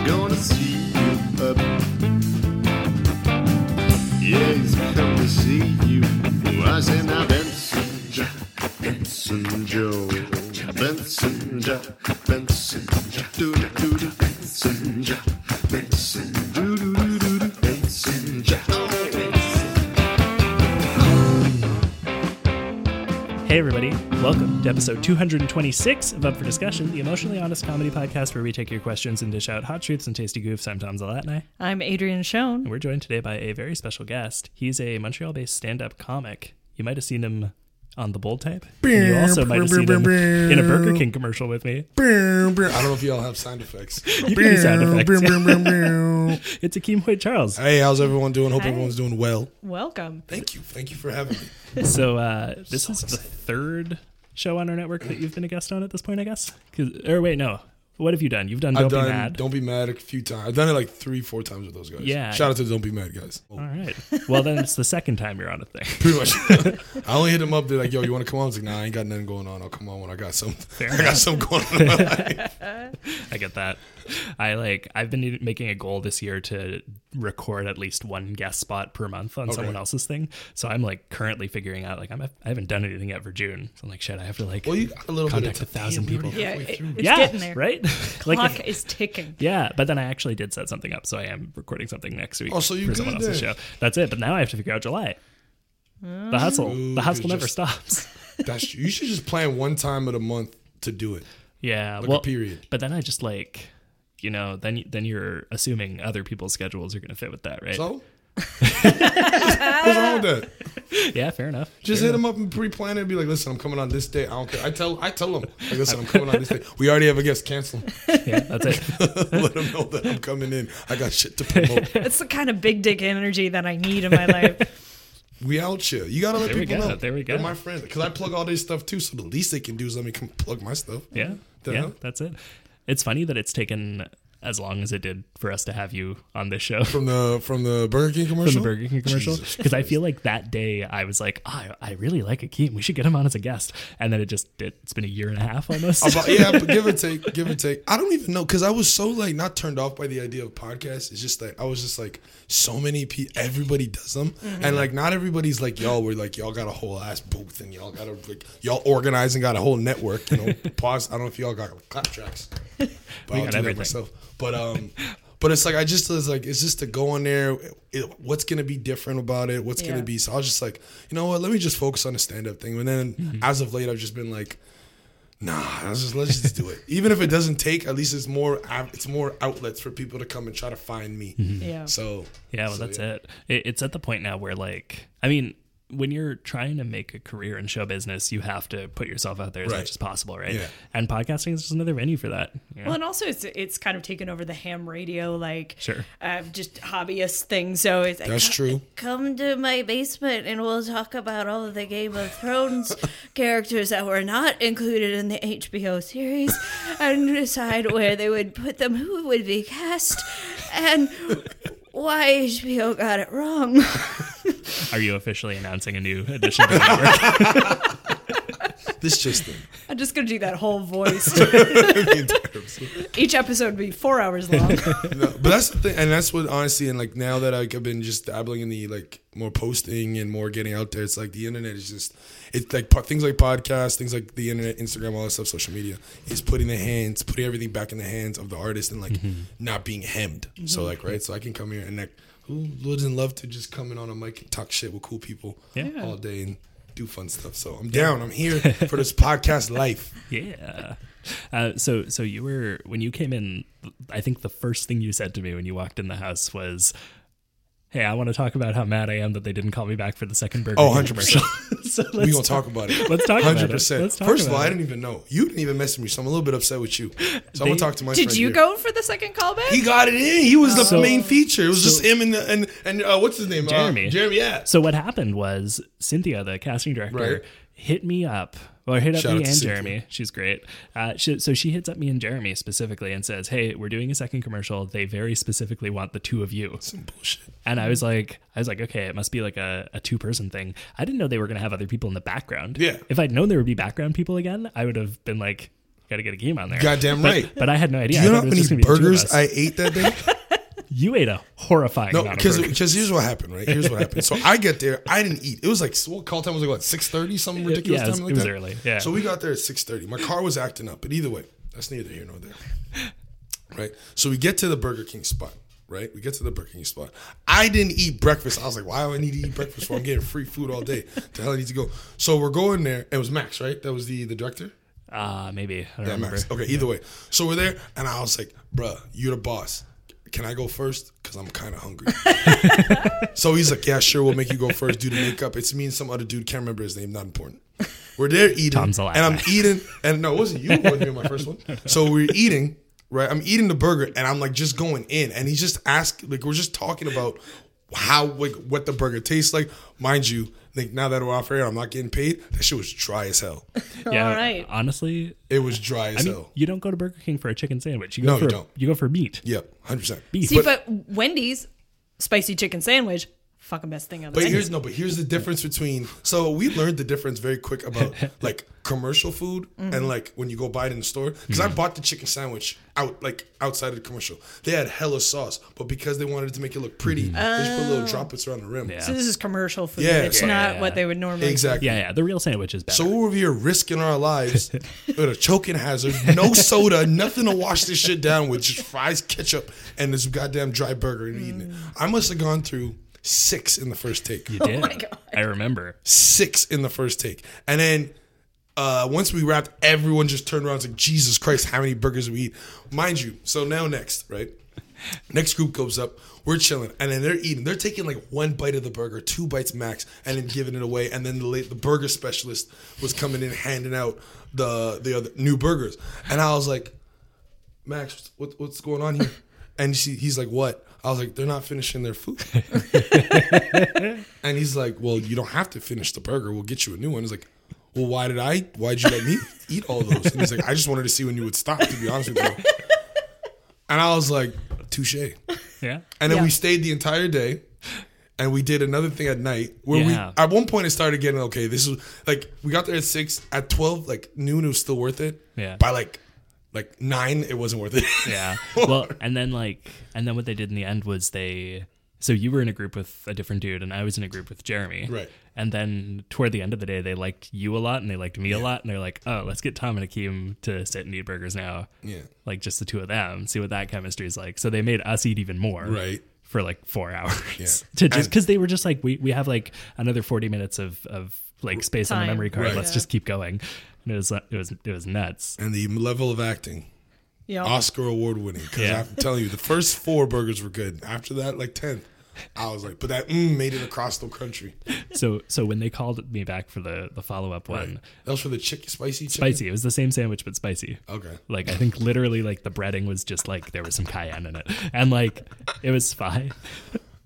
He's gonna see you up. Yeah, he's come to see you. I say now Benson Jack, Benson Joe, Benson Jack, Benson Jack, do do do do, Benson Jack, Benson do do do do do, Benson Jack. Hey everybody, welcome to episode 226 of Up for Discussion, the emotionally honest comedy podcast where we take your questions and dish out hot truths and tasty goofs. I'm Tom Zalatnai. I'm Adrian Schoen. And we're joined today by a very special guest. He's a Montreal-based stand-up comic. You might have seen him on The Bold Type. And you also might have seen him in a Burger King commercial with me. I don't know if you all have sound effects. You can do sound effects. It's Akeem White-Charles. Hey, how's everyone doing? Hope everyone's doing well. Welcome. Thank you. Thank you for having me. So this is the third show on our network that you've been a guest on at this point, I guess? Or wait, no. What have you done? You've done Don't Be Mad. Don't Be Mad a few times. I've done it like 3-4 times with those guys. Yeah. Shout out to the Don't Be Mad guys. Oh. All right. Well, then it's the second time you're on a thing. Pretty much. I only hit them up. They're like, yo, you want to come on? I was like, nah, I ain't got nothing going on. I'll come on when I got something. I got something going on in my life. I get that. I've been making a goal this year to record at least one guest spot per month on someone else's thing. So I'm currently figuring out I haven't done anything yet for June. So I'm like, shit, I have to contact 1,000 people. Yeah, it's getting there. Right? Clock is ticking. Yeah, but then I actually did set something up, so I am recording something next week for someone else's show. That's it. But now I have to figure out July. The hustle never stops. You should just plan one time of the month to do it. Yeah, a period. But then I just then you're assuming other people's schedules are going to fit with that, right? So? What's wrong with that? Yeah, fair enough. Just hit them up and pre-plan it and be like, listen, I'm coming on this day. I don't care. I tell them, like, listen, I'm coming on this day. We already have a guest. Cancel them. Yeah, that's it. Let them know that I'm coming in. I got shit to promote. That's the kind of big dick energy that I need in my life. We out here. You got to let people know. There we go. They're my friends. Because I plug all this stuff too, so the least they can do is let me come plug my stuff. Yeah, that's it. It's funny that it's taken as long as it did for us to have you on this show from the Burger King commercial. From the Burger King commercial, because I feel like that day I was like, I really like Akeem. We should get him on as a guest, and then it's been a year and a half almost. But give or take. I don't even know because I was so not turned off by the idea of podcasts. It's just I was just so many people. Everybody does them, and not everybody's y'all. We're y'all got a whole ass booth and y'all got a y'all organized and got a whole network. You know, pause. I don't know if y'all got clap tracks. But I'll do that myself. But it's it's just to go on there. What's gonna be different about it? What's gonna be? So I was just you know what? Let me just focus on the stand up thing. And then as of late, I've just been let's just do it. Even if it doesn't take, at least it's more outlets for people to come and try to find me. Mm-hmm. Yeah. So yeah, that's it. It's at the point now where when you're trying to make a career in show business, you have to put yourself out there as much as possible, right? Yeah. And podcasting is just another venue for that. Yeah. Well, and also it's kind of taken over the ham radio, sure. Just hobbyist thing. So it's that's true. Come to my basement and we'll talk about all of the Game of Thrones characters that were not included in the HBO series and decide where they would put them, who would be cast, and why HBO got it wrong. Are you officially announcing a new edition of the network? This just thing. I'm just going to do that whole voice. Each episode would be 4 hours long. No, but that's the thing. And that's what, honestly, and now that I've been just dabbling in the more posting and more getting out there, it's the internet is just, it's things like podcasts, things like the internet, Instagram, all that stuff, social media, is putting everything back in the hands of the artist and not being hemmed. Mm-hmm. So right? So I can come here and who doesn't love to just come in on a mic and talk shit with cool people all day and do fun stuff? So I'm down. I'm here for this podcast life. Yeah. So you were, when you came in, I think the first thing you said to me when you walked in the house was, hey, I want to talk about how mad I am that they didn't call me back for the second Burger King commercial. 100%. So we're going to talk about it. Let's talk 100%. About it. 100%. First of all, I didn't even know. You didn't even message me, so I'm a little bit upset with you. So I'm going to talk to my friend. Did you go for the second callback? He got it in. He was the main feature. It was just him and what's his name? Jeremy. Jeremy, yeah. So what happened was Cynthia, the casting director, hit me up. Well, hit up me and Jeremy. She's great. So she hits up me and Jeremy specifically and says, hey, we're doing a second commercial. They very specifically want the two of you. Some bullshit. And I was like, okay, it must be a two-person thing. I didn't know they were going to have other people in the background. Yeah. If I'd known there would be background people again, I would have been got to get a game on there. Goddamn right. But I had no idea. Do you know how many burgers I ate that day? You ate a horrifying amount of burgers. No, because here's what happened, right? Here's what happened. So I get there. I didn't eat. It was like, what call time was like, what, 6:30? Something ridiculous time like that? Yeah, it was early. Yeah. So we got there at 6:30. My car was acting up. But either way, that's neither here nor there. Right? So we get to the Burger King spot. Right? We get to the Burger King spot. I didn't eat breakfast. I was like, why do I need to eat breakfast for? I'm getting free food all day. The hell I need to go. So we're going there. It was Max, right? That was the director? Maybe. I don't remember. Max. Okay, either way. So we're there, and I was like, bruh, you're the boss. Can I go first? Because I'm kind of hungry. So he's like, yeah, sure, we'll make you go first. Do the makeup. It's me and some other dude. Can't remember his name. Not important. We're there eating. Tom Zalatnai. And I'm eating. And no, it wasn't you. It wasn't you, my first one. So we're eating. Right, I'm eating the burger and I'm like just going in, and he's just asking, like we're just talking about how like what the burger tastes like, mind you. Like now that we're off air, I'm not getting paid. That shit was dry as hell. Yeah, all right. Honestly, it was dry as hell. You don't go to Burger King for a chicken sandwich. You go you don't. You go for meat. Yeah, 100% beef. See, but Wendy's spicy chicken sandwich. Fucking best thing ever. But here's the difference between. So we learned the difference very quick about like commercial food and like when you go buy it in the store. Because I bought the chicken sandwich outside of the commercial. They had hella sauce, but because they wanted to make it look pretty, they just put little droplets around the rim. Yeah. So this is commercial food. Yeah, it's not what they would normally. Exactly. Yeah, yeah. The real sandwich is better. So we're over here risking our lives with a choking hazard. No soda, nothing to wash this shit down with. Just fries, ketchup, and this goddamn dry burger and eating it. I must have gone through 6 in the first take. You did. Oh my God. I remember. 6 in the first take. And then once we wrapped, everyone just turned around and was like, Jesus Christ, how many burgers we eat? Mind you, so now next, right? Next group goes up. We're chilling. And then they're eating. They're taking like one bite of the burger, 2 bites max, and then giving it away. And then the burger specialist was coming in, handing out the other new burgers. And I was like, Max, what's going on here? And he's like, what? I was like, they're not finishing their food. And he's like, well, you don't have to finish the burger. We'll get you a new one. He's like, well, why'd you let me eat all those? And he's like, I just wanted to see when you would stop, to be honest with you. And I was like, touche. Yeah. And then we stayed the entire day. And we did another thing at night where we, at one point, it started getting okay. This was like, we got there at 6, at 12, like noon, it was still worth it. Yeah. By like 9, it wasn't worth it. Yeah. Well, and then what they did in the end was so you were in a group with a different dude and I was in a group with Jeremy. Right. And then toward the end of the day, they liked you a lot and they liked me a lot. And they're like, oh, let's get Tom and Akeem to sit and eat burgers now. Yeah. Like just the two of them, see what that chemistry is like. So they made us eat even more. Right. For like 4 hours. Yeah. Because they were just like, we have like another 40 minutes of like space time on the memory card. Right. Let's just keep going. And it was nuts. And the level of acting, Oscar award winning. Because I'm telling you, the first 4 burgers were good. After that, like 10, I was like, but that made it across the country. So when they called me back for the follow up one, that was for the spicy chicken. Spicy. It was the same sandwich but spicy. Okay. Like I think literally like the breading was just like there was some cayenne in it, and like it was fine,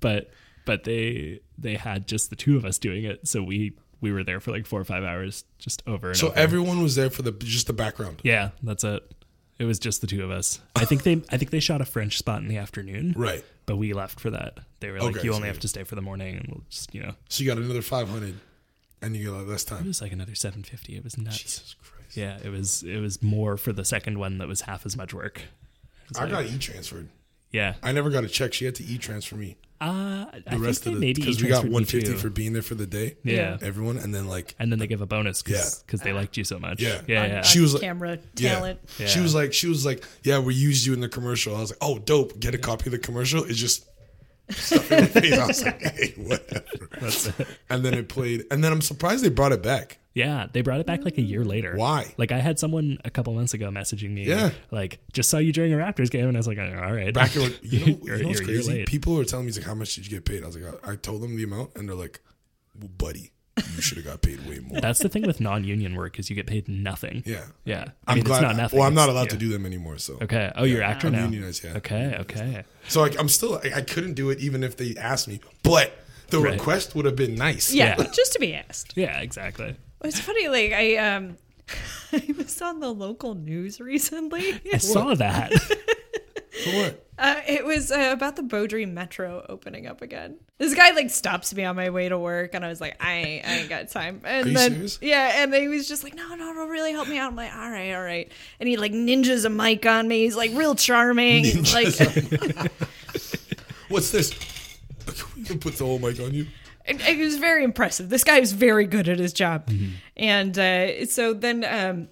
but they had just the two of us doing it, so we were there for like 4 or 5 hours just over and over. So everyone was there for just the background. Yeah, that's it. It was just the two of us. I think they shot a French spot in the afternoon. Right. But we left for that. They were like, okay, you only have to stay for the morning and we'll just, So you got another 500 and you got less time. It was like another 750. It was nuts. Jesus Christ. Yeah, it was more for the second one that was half as much work. I got e-transferred. Yeah. I never got a check. She had to e-transfer me. The rest of it, because we got 150 for being there for the day. Yeah, everyone, and then they give a bonus because they liked you so much. Yeah, yeah. yeah. She was like, camera talent. Yeah. She was like, yeah, we used you in the commercial. I was like, oh, dope. Get a copy of the commercial. It's just stuff in my face. I was like, hey, whatever. That's it. And then it played, and then I'm surprised they brought it back. Yeah, they brought it back like a year later. Why? Like I had someone a couple months ago messaging me, like just saw you during a Raptors game, and I was like, all right. Back in, you know what's crazy? People were telling me, like, how much did you get paid? I was like, I told them the amount, and they're like, well, buddy, you should have got paid way more. That's the thing with non-union work is you get paid nothing. Yeah, yeah. I'm glad. It's not nothing. Well, I'm not allowed to do them anymore. So okay. Oh, you're actor now. I'm unionized. Yeah. Okay. So I'm still. I couldn't do it even if they asked me, but the request would have been nice. Yeah, just to be asked. Yeah, exactly. It's funny, like I was on the local news recently. I saw that. For what? It was about the Beaudry Metro opening up again. This guy like stops me on my way to work, and I was like, I ain't got time. And Are you serious? Yeah, and he was just like, no, really help me out. I'm like, all right. And he like ninjas a mic on me. He's like real charming. Like, what's this? He puts the whole mic on you. It was very impressive. This guy was very good at his job. Mm-hmm. And so then,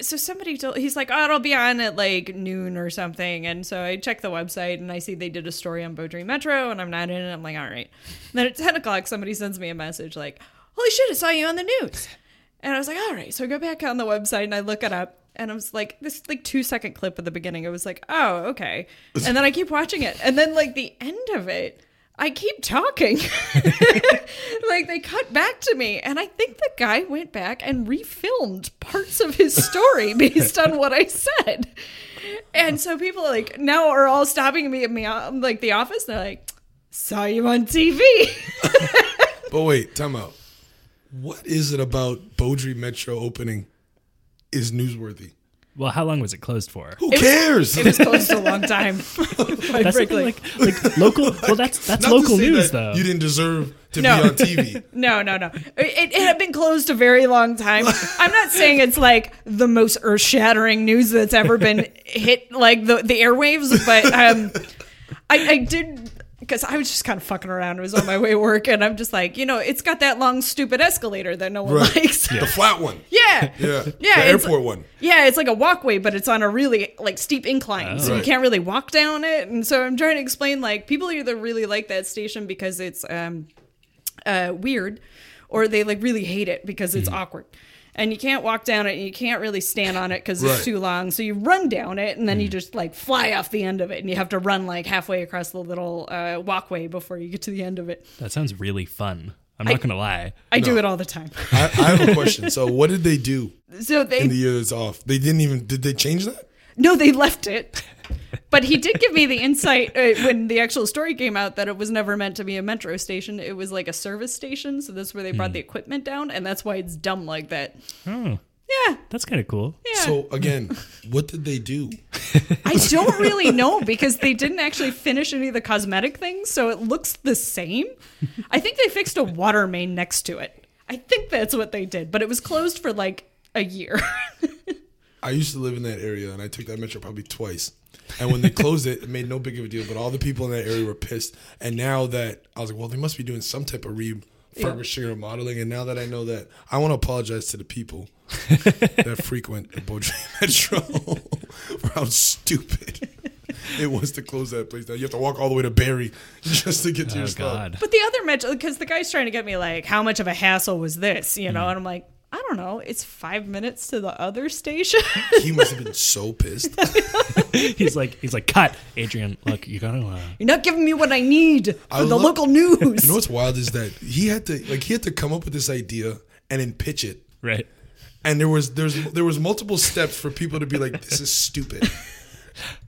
so somebody told, he's like, oh, it'll be on at like noon or something. And so I check the website and I see they did a story on Beaudry Metro and I'm not in it. I'm like, all right. And then at 10 o'clock, somebody sends me a message like, holy shit, I saw you on the news. And I was like, all right. So I go back on the website and I look it up. And I was like, this like 2-second clip at the beginning. I was like, oh, okay. And then I keep watching it. And then like the end of it, I keep talking. Like they cut back to me. And I think the guy went back and refilmed parts of his story based on what I said. And so people like now are all stopping me at me like the office. They're like, saw you on TV. But wait, time out. What is it about Beaudry Metro opening is newsworthy? Well, how long was it closed for? Who cares? It was closed a long time. That's like local. Well, that's local news, though. You didn't deserve to be on TV. No. It had been closed a very long time. I'm not saying it's like the most earth-shattering news that's ever been hit, like the airwaves. But I did. Because I was just kind of fucking around. It was on my way to work, and I'm just like, it's got that long, stupid escalator that no one likes. Yeah. The flat one. Yeah. The airport one. Yeah, it's like a walkway, but it's on a really like steep incline, so you can't really walk down it. And so I'm trying to explain, like, people either really like that station because it's weird, or they like really hate it because it's awkward. And you can't walk down it, and you can't really stand on it because it's too long. So you run down it, and then you just like fly off the end of it, and you have to run like halfway across the little walkway before you get to the end of it. That sounds really fun. I'm not gonna lie. I do it all the time. I have a question. So what did they do? So they in the year that's off. They didn't even. Did they change that? No, they left it. But he did give me the insight when the actual story came out that it was never meant to be a metro station. It was like a service station. So that's where they brought the equipment down. And that's why it's dumb like that. Oh. Yeah. That's kind of cool. Yeah. So again, what did they do? I don't really know because they didn't actually finish any of the cosmetic things. So it looks the same. I think they fixed a water main next to it. I think that's what they did. But it was closed for like a year. I used to live in that area and I took that metro probably twice. And when they closed it, it made no big of a deal. But all the people in that area were pissed. And now that I was like, well, they must be doing some type of refurbishing or modeling. And now that I know that, I want to apologize to the people that frequent the Beaudry Metro for how stupid it was to close that place down. You have to walk all the way to Barrie just to get to your spot. But the other metro, because the guy's trying to get me like, how much of a hassle was this? You know, and I'm like, I don't know. It's 5 minutes to the other station. He must have been so pissed. He's like, cut, Adrian. Look, you gotta. You're not giving me what I need for the local news. You know what's wild is that he had to come up with this idea and then pitch it. Right. And there was multiple steps for people to be like, this is stupid.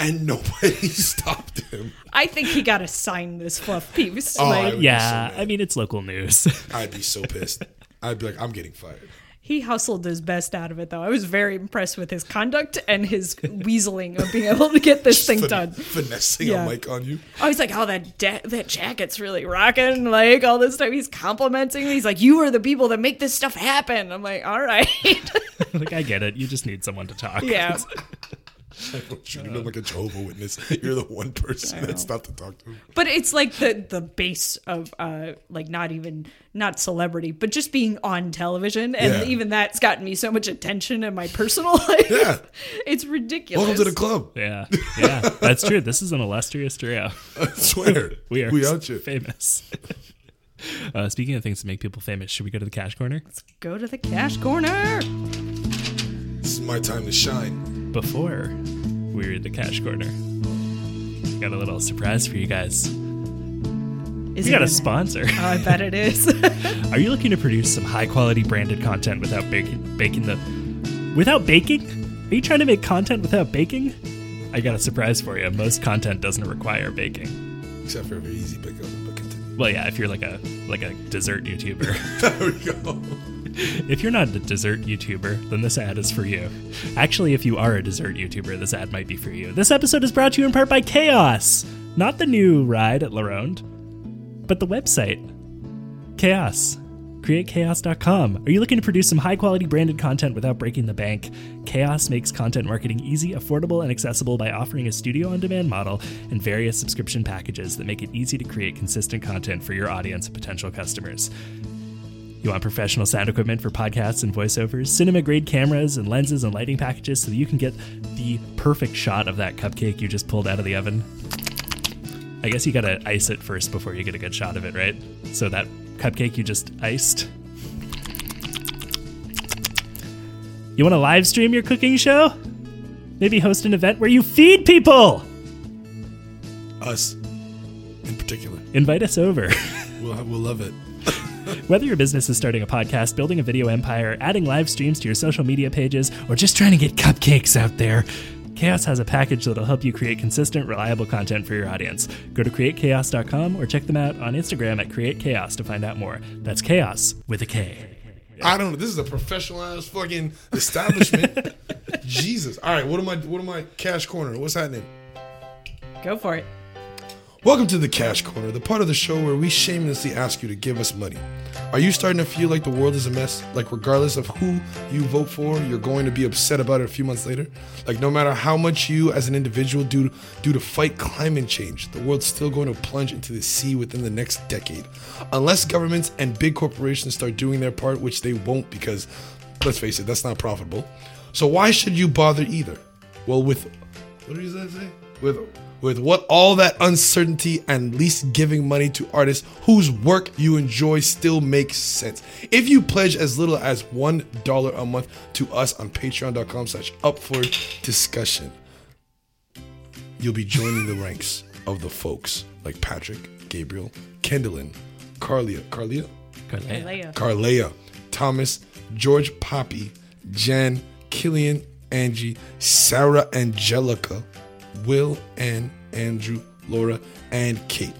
And nobody stopped him. I think he got assigned this fluff piece. Oh, like, I mean, it's local news. I'd be so pissed. I'd be like, I'm getting fired. He hustled his best out of it, though. I was very impressed with his conduct and his weaseling of being able to get this thing done. Finessing a mic on you. I was like, oh, that jacket's really rocking. Like, all this time he's complimenting me. He's like, you are the people that make this stuff happen. I'm like, all right. Like, I get it. You just need someone to talk. Yeah. I want you to look like a Jehovah's Witness. You're the one person that's not to talk to. But it's like the base of like not celebrity, but just being on television, and even that's gotten me so much attention in my personal life. Yeah, it's ridiculous. Welcome to the club. Yeah, that's true. This is an illustrious trio. I swear, we out here famous. Speaking of things that make people famous, should we go to the cash corner? Let's go to the cash corner. This is my time to shine. Before we read the cash corner, got a little surprise for you guys. We got a sponsor. Oh, I bet it is. Are you looking to produce some high quality branded content without baking? Are you trying to make content without baking? I got a surprise for you. Most content doesn't require baking, except for easy bake oven. Well, yeah, if you're like a dessert YouTuber. There we go. If you're not a dessert YouTuber, then this ad is for you. Actually, if you are a dessert YouTuber, this ad might be for you. This episode is brought to you in part by Chaos, not the new ride at La Ronde, but the website, Chaos. createchaos.com. Are you looking to produce some high-quality branded content without breaking the bank? Chaos makes content marketing easy, affordable, and accessible by offering a studio-on-demand model and various subscription packages that make it easy to create consistent content for your audience and potential customers. You want professional sound equipment for podcasts and voiceovers, cinema-grade cameras and lenses and lighting packages so that you can get the perfect shot of that cupcake you just pulled out of the oven? I guess you gotta ice it first before you get a good shot of it, right? So that cupcake you just iced. You want to live stream your cooking show? Maybe host an event where you feed people! Us, in particular. Invite us over. We'll love it. Whether your business is starting a podcast, building a video empire, adding live streams to your social media pages, or just trying to get cupcakes out there, Chaos has a package that'll help you create consistent, reliable content for your audience. Go to createchaos.com or check them out on Instagram at createchaos to find out more. That's chaos with a K. I don't know. This is a professionalized fucking establishment. Jesus. All right. What am I? Cash Corner. What's happening? Go for it. Welcome to the Cash Corner, the part of the show where we shamelessly ask you to give us money. Are you starting to feel like the world is a mess? Like regardless of who you vote for, you're going to be upset about it a few months later? Like no matter how much you as an individual do to fight climate change, the world's still going to plunge into the sea within the next decade. Unless governments and big corporations start doing their part, which they won't because, let's face it, that's not profitable. So why should you bother either? Well, with what all that uncertainty and at least giving money to artists whose work you enjoy still makes sense. If you pledge as little as $1 a month to us on patreon.com/upfordiscussion, you'll be joining the ranks of the folks like Patrick, Gabriel, Kendallin, Carlea, Thomas, George Poppy, Jan, Killian, Angie, Sarah Angelica, Will, Ann, Andrew, Laura, and Kate.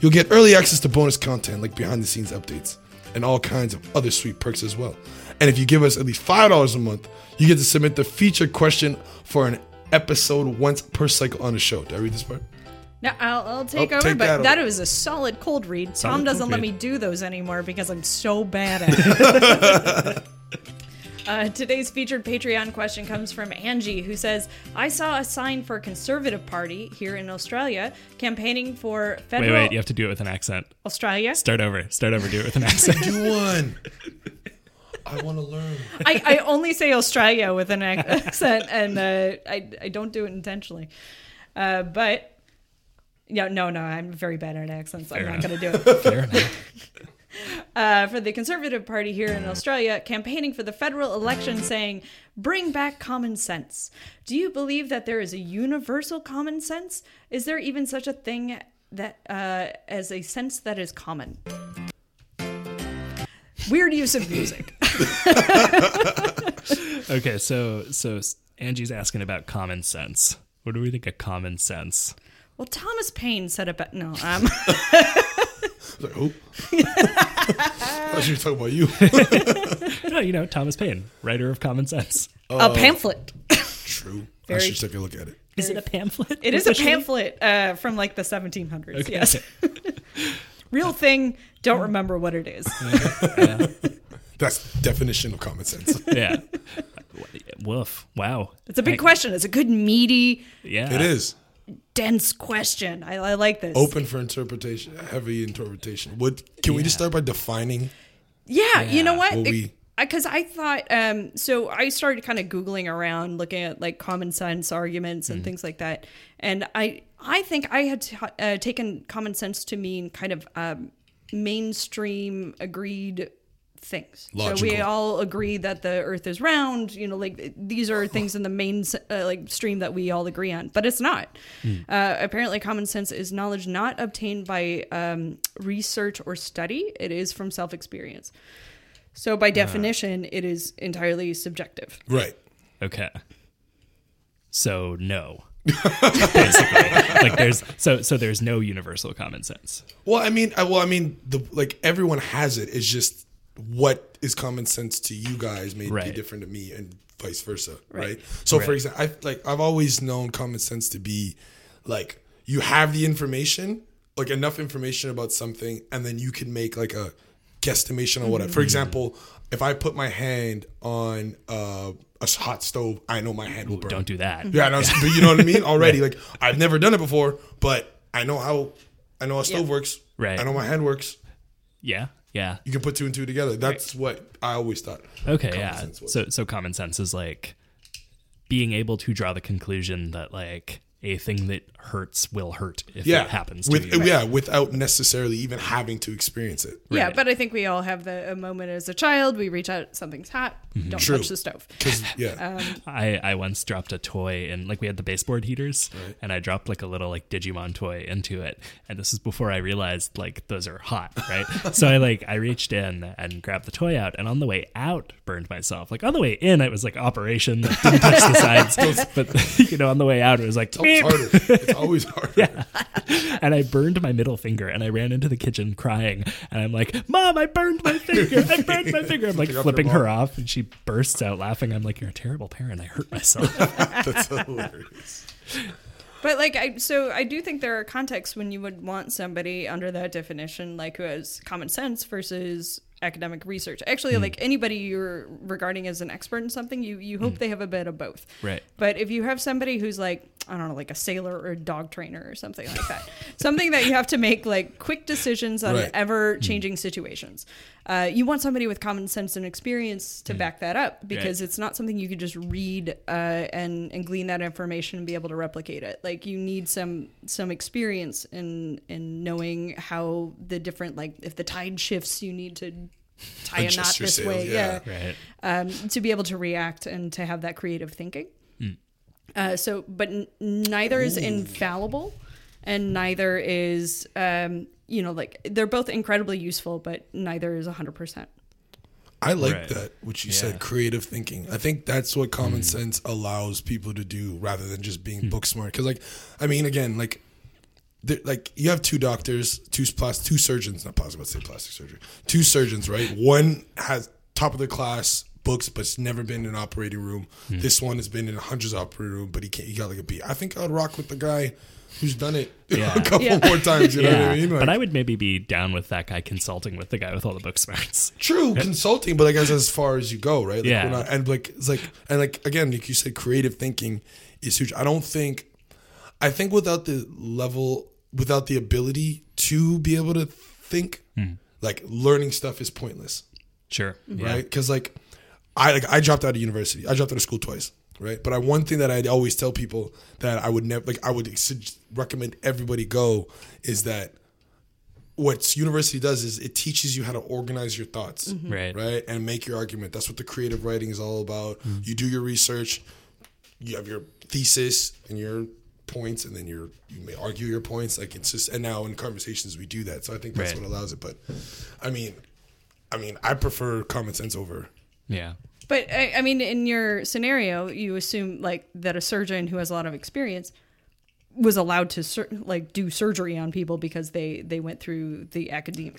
You'll get early access to bonus content like behind-the-scenes updates and all kinds of other sweet perks as well. And if you give us at least $5 a month, you get to submit the feature question for an episode once per cycle on the show. Did I read this part? No, I'll take over. That was a solid cold read. Tom doesn't let me do those anymore because I'm so bad at it. Today's featured Patreon question comes from Angie, who says, I saw a sign for a Conservative Party here in Australia campaigning for federal... Wait, you have to do it with an accent. Australia? Start over, do it with an accent. Do one. I want to learn. I only say Australia with an accent, and I don't do it intentionally. But, yeah, no, I'm very bad at accents. Fair enough. I'm not going to do it. Fair enough. For the Conservative Party here in Australia, campaigning for the federal election, saying, bring back common sense. Do you believe that there is a universal common sense? Is there even such a thing that as a sense that is common? Weird use of music. Okay, so Angie's asking about common sense. What do we think of common sense? Well, Thomas Paine said about... No, I was like, who? I thought you were talking about you. No, Thomas Paine, writer of Common Sense. A pamphlet. True. Very, I should take a look at it. Is it a pamphlet? It is a pamphlet from like the 1700s, okay. Yes. Real thing, don't remember what it is. Yeah. That's definition of common sense. Yeah. Woof. Wow. It's a big question. It's a good meaty. Yeah. It is. Dense question. I like this. Open for interpretation, heavy interpretation. Can we just start by defining? Yeah, you know what? Because I thought, so I started kind of Googling around, looking at like common sense arguments and things like that. And I think I had taken common sense to mean kind of mainstream agreed things. Logical. So we all agree that the earth is round, like these are things in the main stream that we all agree on, but it's not. Apparently common sense is knowledge not obtained by research or study. It is from self-experience. So by definition, it is entirely subjective. Right. Okay. So no. Basically, like there's so there's no universal common sense. Well, I mean, like everyone has it. It's just what is common sense to you guys may be different to me and vice versa, right? So, for example, I've always known common sense to be, like, you have the information, like, enough information about something, and then you can make, like, a guesstimation or whatever. For example, if I put my hand on a hot stove, I know my hand will burn. Don't do that. Yeah, no, but you know what I mean? Already, like, I've never done it before, but I know how a stove works. Right. I know my hand works. Yeah. Yeah. You can put two and two together. That's what I always thought. Okay, yeah. So common sense is like being able to draw the conclusion that like a thing that hurts will hurt if it happens to you. Right? Yeah, without necessarily even having to experience it. Yeah, right. But I think we all have a moment as a child. We reach out, something's hot, don't touch the stove. Yeah. I once dropped a toy in, like, we had the baseboard heaters, and I dropped like a little like Digimon toy into it. And this is before I realized like those are hot, right? So I reached in and grabbed the toy out, and on the way out burned myself. Like on the way in, it was like operation, like, didn't touch the sides. But you know, on the way out, it was like, it's always harder. Yeah. And I burned my middle finger, and I ran into the kitchen crying, and I'm like, Mom, I burned my finger. I'm like flipping her off, and she bursts out laughing. I'm like, you're a terrible parent. I hurt myself. That's hilarious. But like, I do think there are contexts when you would want somebody under that definition, like who has common sense versus academic research. Actually, like anybody you're regarding as an expert in something, you hope they have a bit of both. Right. But if you have somebody who's like, I don't know, like a sailor or a dog trainer or something like that, something that you have to make like quick decisions on ever-changing situations. You want somebody with common sense and experience to back that up, because it's not something you could just read and glean that information and be able to replicate it. Like you need some experience in knowing how the different, like if the tide shifts, you need to tie a knot this way, to be able to react and to have that creative thinking. But neither is infallible, and neither is, like they're both incredibly useful, but neither is 100%. I like that, which you said, creative thinking. I think that's what common sense allows people to do rather than just being book smart. Because, like, I mean, again, like you have two doctors, two surgeons, not possible to say plastic surgery, two surgeons, right? One has top of the class books, but it's never been in an operating room. This one has been in hundreds of operating room, but he got like a B. I think I would rock with the guy who's done it a couple more times. You know what I mean? Like, but I would maybe be down with that guy consulting with the guy with all the book smarts. True, consulting, but like as far as you go, right? Like, we're not, and like it's like, and like again, like you said, creative thinking is huge. I think without the ability to be able to think, like learning stuff is pointless. Sure, right? Because I dropped out of university. I dropped out of school twice, right? But one thing that I always tell people that I would never, like I would recommend everybody go is that what university does is it teaches you how to organize your thoughts, right? And make your argument. That's what the creative writing is all about. You do your research, you have your thesis and your points, and then you may argue your points. Like it's just, and now in conversations we do that. So I think that's what allows it. But I mean, I prefer common sense over. Yeah. But I mean, in your scenario, you assume like that a surgeon who has a lot of experience was allowed to do surgery on people because they went through the academic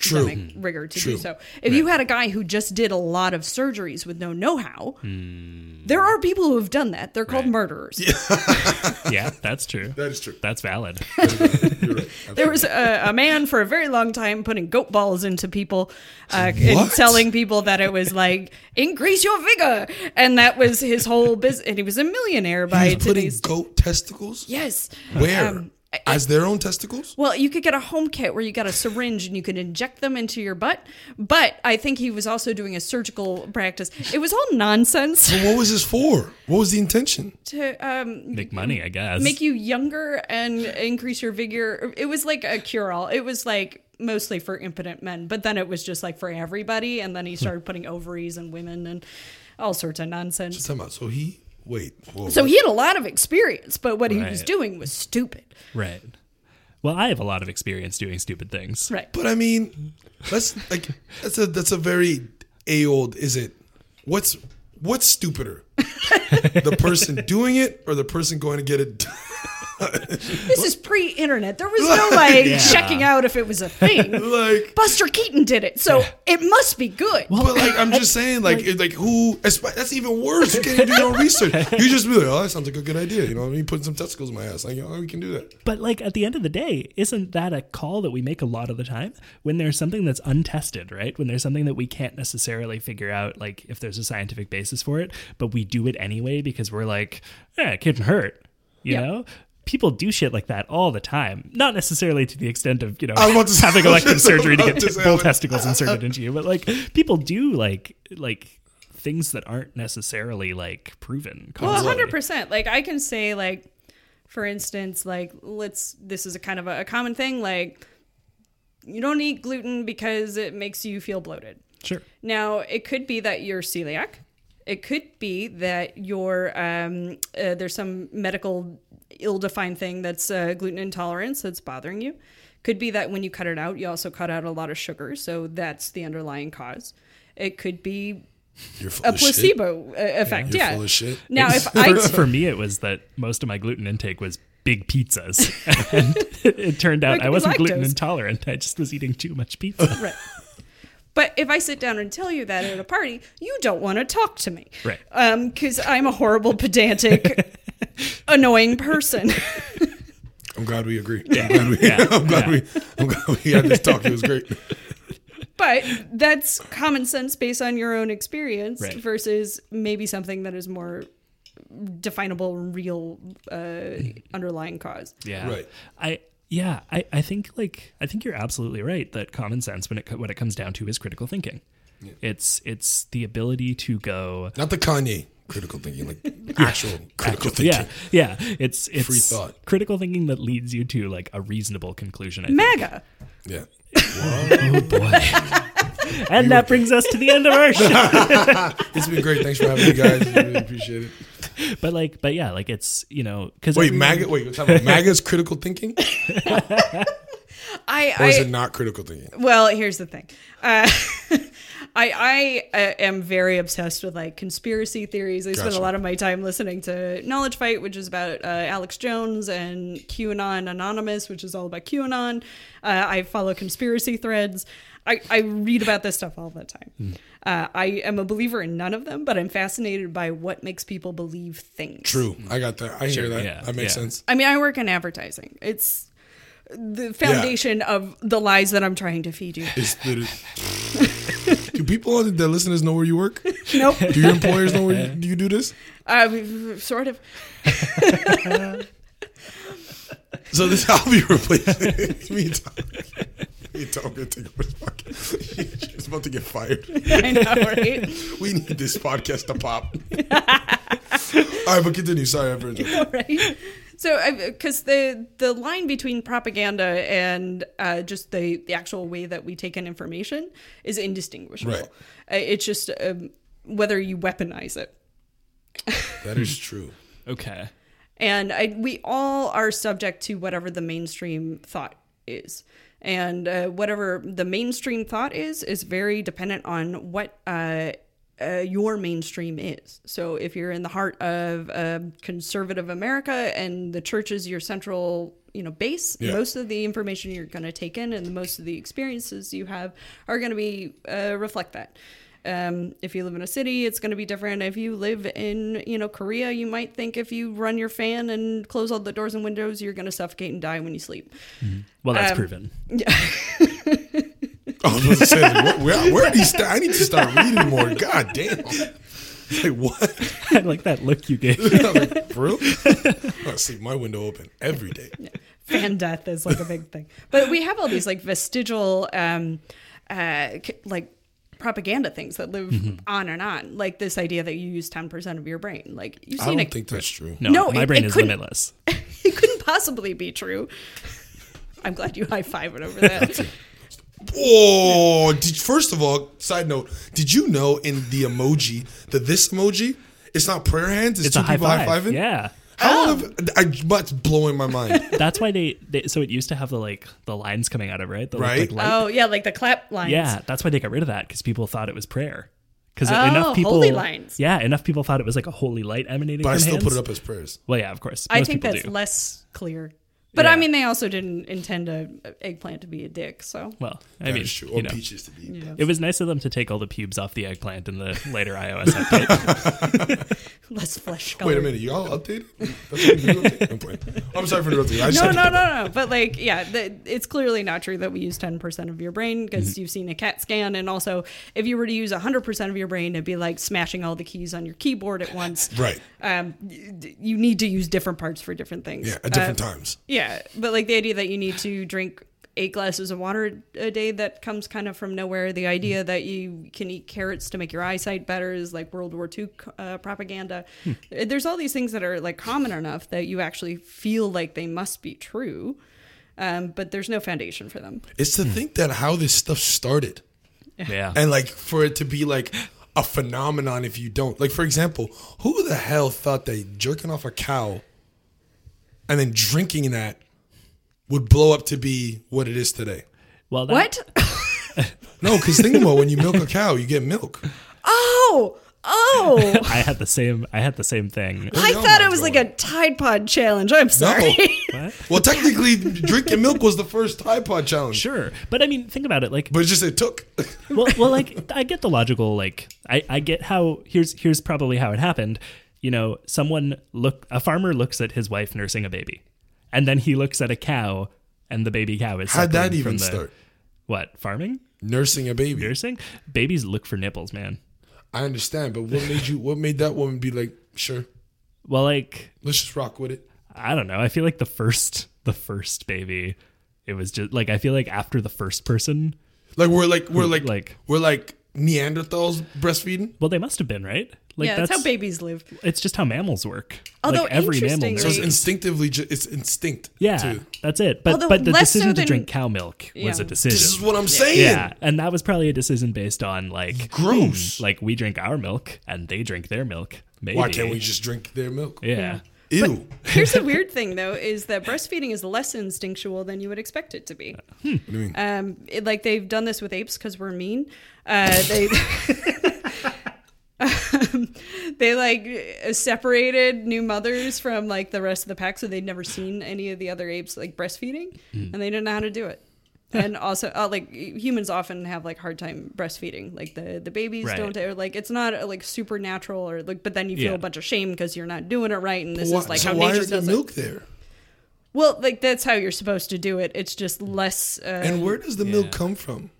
rigor to do so. If you had a guy who just did a lot of surgeries with no know-how, there are people who have done that. They're called murderers. Yeah. Yeah, that's true. That is true. That's valid. You're right. There was a man for a very long time putting goat balls into people and telling people that it was like, increase your vigor. And that was his whole business. And he was a millionaire by today's... putting goat testicles? Yes. Where? As their own testicles? Well, you could get a home kit where you got a syringe and you could inject them into your butt. But I think he was also doing a surgical practice. It was all nonsense. Well, what was this for? What was the intention? To make money, I guess. Make you younger and increase your vigor. It was like a cure-all. It was like mostly for impotent men. But then it was just like for everybody. And then he started putting ovaries and women and all sorts of nonsense. So he... Wait. Whoa. So he had a lot of experience, but what he was doing was stupid. Right. Well, I have a lot of experience doing stupid things. Right. But I mean, that's a very old. Is it? What's stupider, the person doing it or the person going to get it? This is pre-internet. There was no checking out if it was a thing. Like Buster Keaton did it, so it must be good. Well, but like I'm just saying, like who? That's even worse. You can't even do no research. You just be like, oh, that sounds like a good idea. You know what I mean? Putting some testicles in my ass. Like, oh, we can do that. But like at the end of the day, isn't that a call that we make a lot of the time when there's something that's untested, right? When there's something that we can't necessarily figure out, like if there's a scientific basis for it, but we do it anyway because we're like, yeah, it couldn't hurt. You know? People do shit like that all the time. Not necessarily to the extent of, you know, having elective surgery to get full testicles inserted into you, but like people do like things that aren't necessarily like proven. Constantly. Well, 100%. Like I can say like, for instance, like this is a kind of a common thing. Like you don't eat gluten because it makes you feel bloated. Sure. Now it could be that you're celiac. It could be that you're there's some medical ill-defined thing that's gluten intolerance that's bothering you. Could be that when you cut it out, you also cut out a lot of sugar, so that's the underlying cause. It could be a placebo effect. Yeah, you're full of shit. Now, for me, it was that most of my gluten intake was big pizzas, and it turned out I wasn't gluten intolerant. I just was eating too much pizza. Right. But if I sit down and tell you that at a party, you don't want to talk to me. Right. Because I'm a horrible, pedantic, annoying person. I'm glad we agree. I'm glad we had this talk. It was great. But that's common sense based on your own experience versus maybe something that is more definable, real, underlying cause. Yeah. Right. I think you're absolutely right that common sense when it comes down to is critical thinking. Yeah. It's the ability to go, not the Kanye critical thinking, like actual critical thinking. Yeah, yeah. It's free thought. Critical thinking that leads you to like a reasonable conclusion. I MAGA. Think. Yeah. Oh boy. And that brings us to the end of our show. It's been great. Thanks for having me, guys. I really appreciate it. But it's, you know, because MAGA's critical thinking? Or is it not critical thinking? Well, here's the thing. I am very obsessed with like conspiracy theories. I spend a lot of my time listening to Knowledge Fight, which is about Alex Jones, and QAnon Anonymous, which is all about QAnon. I follow conspiracy threads. I read about this stuff all the time. I am a believer in none of them, but I'm fascinated by what makes people believe things. True. I got that. I hear that. Yeah. That makes sense. I mean, I work in advertising. It's the foundation of the lies that I'm trying to feed you. Do people that listeners know where you work? Nope. Do your employers know where you do this? Sort of. So this, I'll be replacing me talking to this podcast. She's about to get fired. I know, right? We need this podcast to pop. All right, but continue. Sorry, I've heard you. All right. So, because the line between propaganda and just the actual way that we take in information is indistinguishable. Right. It's just whether you weaponize it. That is true. Okay. And we all are subject to whatever the mainstream thought is. And whatever the mainstream thought is very dependent on what your mainstream is. So if you're in the heart of conservative America and the church is your central, you know, base, most of the information you're going to take in and most of the experiences you have are going to be reflect that. If you live in a city, it's going to be different. If you live in, you know, Korea, you might think if you run your fan and close all the doors and windows, you're going to suffocate and die when you sleep. Mm-hmm. Well, that's proven. Yeah. I was about to say, where are these? I need to start reading more. God damn. Like, what? I like that look you gave. I was like, for real? I sleep my window open every day. Yeah. Fan death is like a big thing. But we have all these like vestigial, like, propaganda things that live on and on, like this idea that you use 10% of your brain. Like you've seen, I don't think that's true. No, my brain is limitless. It couldn't possibly be true. I'm glad you high five it over that. Oh, first of all, side note: did you know in the emoji, this emoji, it's not prayer hands; it's two people high fiving. Yeah. That's blowing my mind. That's why so it used to have the lines coming out of it, right? Like the clap lines. Yeah, that's why they got rid of that, because people thought it was prayer. because enough people, holy lines. Yeah, enough people thought it was like a holy light emanating. But from I still hands. Put it up as prayers. Well, yeah, of course. I think that's do. Less clear. But yeah. I mean, they also didn't intend an eggplant to be a dick, so. Well, I mean, true. Or you know, peaches to be. Yeah. It was nice of them to take all the pubes off the eggplant in the later iOS update. Less flesh color. Wait a minute, y'all updated? I'm sorry for interrupting. No. But like, yeah, it's clearly not true that we use 10% of your brain because you've seen a CAT scan. And also, if you were to use 100% of your brain, it'd be like smashing all the keys on your keyboard at once. Right. You need to use different parts for different things. Yeah, at different times. Yeah, but like the idea that you need to drink 8 glasses of water a day, that comes kind of from nowhere. The idea that you can eat carrots to make your eyesight better is like World War II propaganda. There's all these things that are like common enough that you actually feel like they must be true, but there's no foundation for them. It's to think that how this stuff started. Yeah. And like for it to be like a phenomenon if you don't. Like for example, who the hell thought that jerking off a cow and then drinking that would blow up to be what it is today? Well, what? No, because think about when you milk a cow, you get milk. Oh! I had the same thing. I thought it was like a Tide Pod challenge. I'm sorry. No. What? Well, technically, drinking milk was the first Tide Pod challenge. Sure, but I mean, think about it. Like, but it's just it took. well, like I get the logical. Like, I get how here's probably how it happened. You know, a farmer looks at his wife nursing a baby, and then he looks at a cow, and the baby cow is. How'd that even start? What, farming? Nursing a baby. Nursing? Babies look for nipples, man. I understand, but what made that woman be like, sure? Well, like, let's just rock with it. I don't know. I feel like the first baby, it was just like, I feel like after the first person, like we're like Neanderthals breastfeeding. Well, they must have been, right? Like yeah, that's how babies live. It's just how mammals work. Although like every mammal lives. So it's instinctively, it's instinct. Yeah, too. That's it. But the decision to drink cow milk was a decision. This is what I'm saying. Yeah, and that was probably a decision based on like gross. Like we drink our milk and they drink their milk. Maybe. Why can't we just drink their milk? Yeah. Ew. But here's the weird thing, though, is that breastfeeding is less instinctual than you would expect it to be. What do you mean? Like they've done this with apes because we're mean. They like separated new mothers from like the rest of the pack, so they'd never seen any of the other apes like breastfeeding, and they didn't know how to do it. And also, like humans often have like hard time breastfeeding, like the babies don't. Or, like it's not like supernatural, or like. But then you feel a bunch of shame because you're not doing it right, and this is like so how nature does it. Why is the milk there? Well, like that's how you're supposed to do it. It's just less. And where does the milk come from?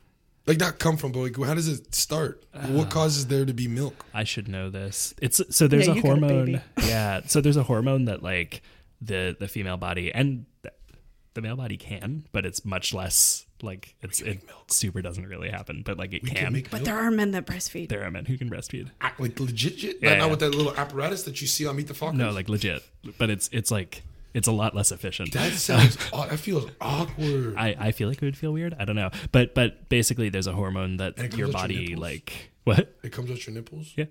Like not come from, but like how does it start? What causes there to be milk? I should know this. It's so there's a hormone. Yeah, so there's a hormone that like the female body and the male body can, but it's much less. Like it super doesn't really happen, but like it can. But there are men that breastfeed. There are men who can breastfeed. Like legit, yeah, not with that little apparatus that you see on Meet the Fockers. No, like legit, but it's like. It's a lot less efficient. That sounds. That feels awkward. I feel like it would feel weird. I don't know. But basically, there's a hormone that your body like what? It comes out your nipples. Yeah.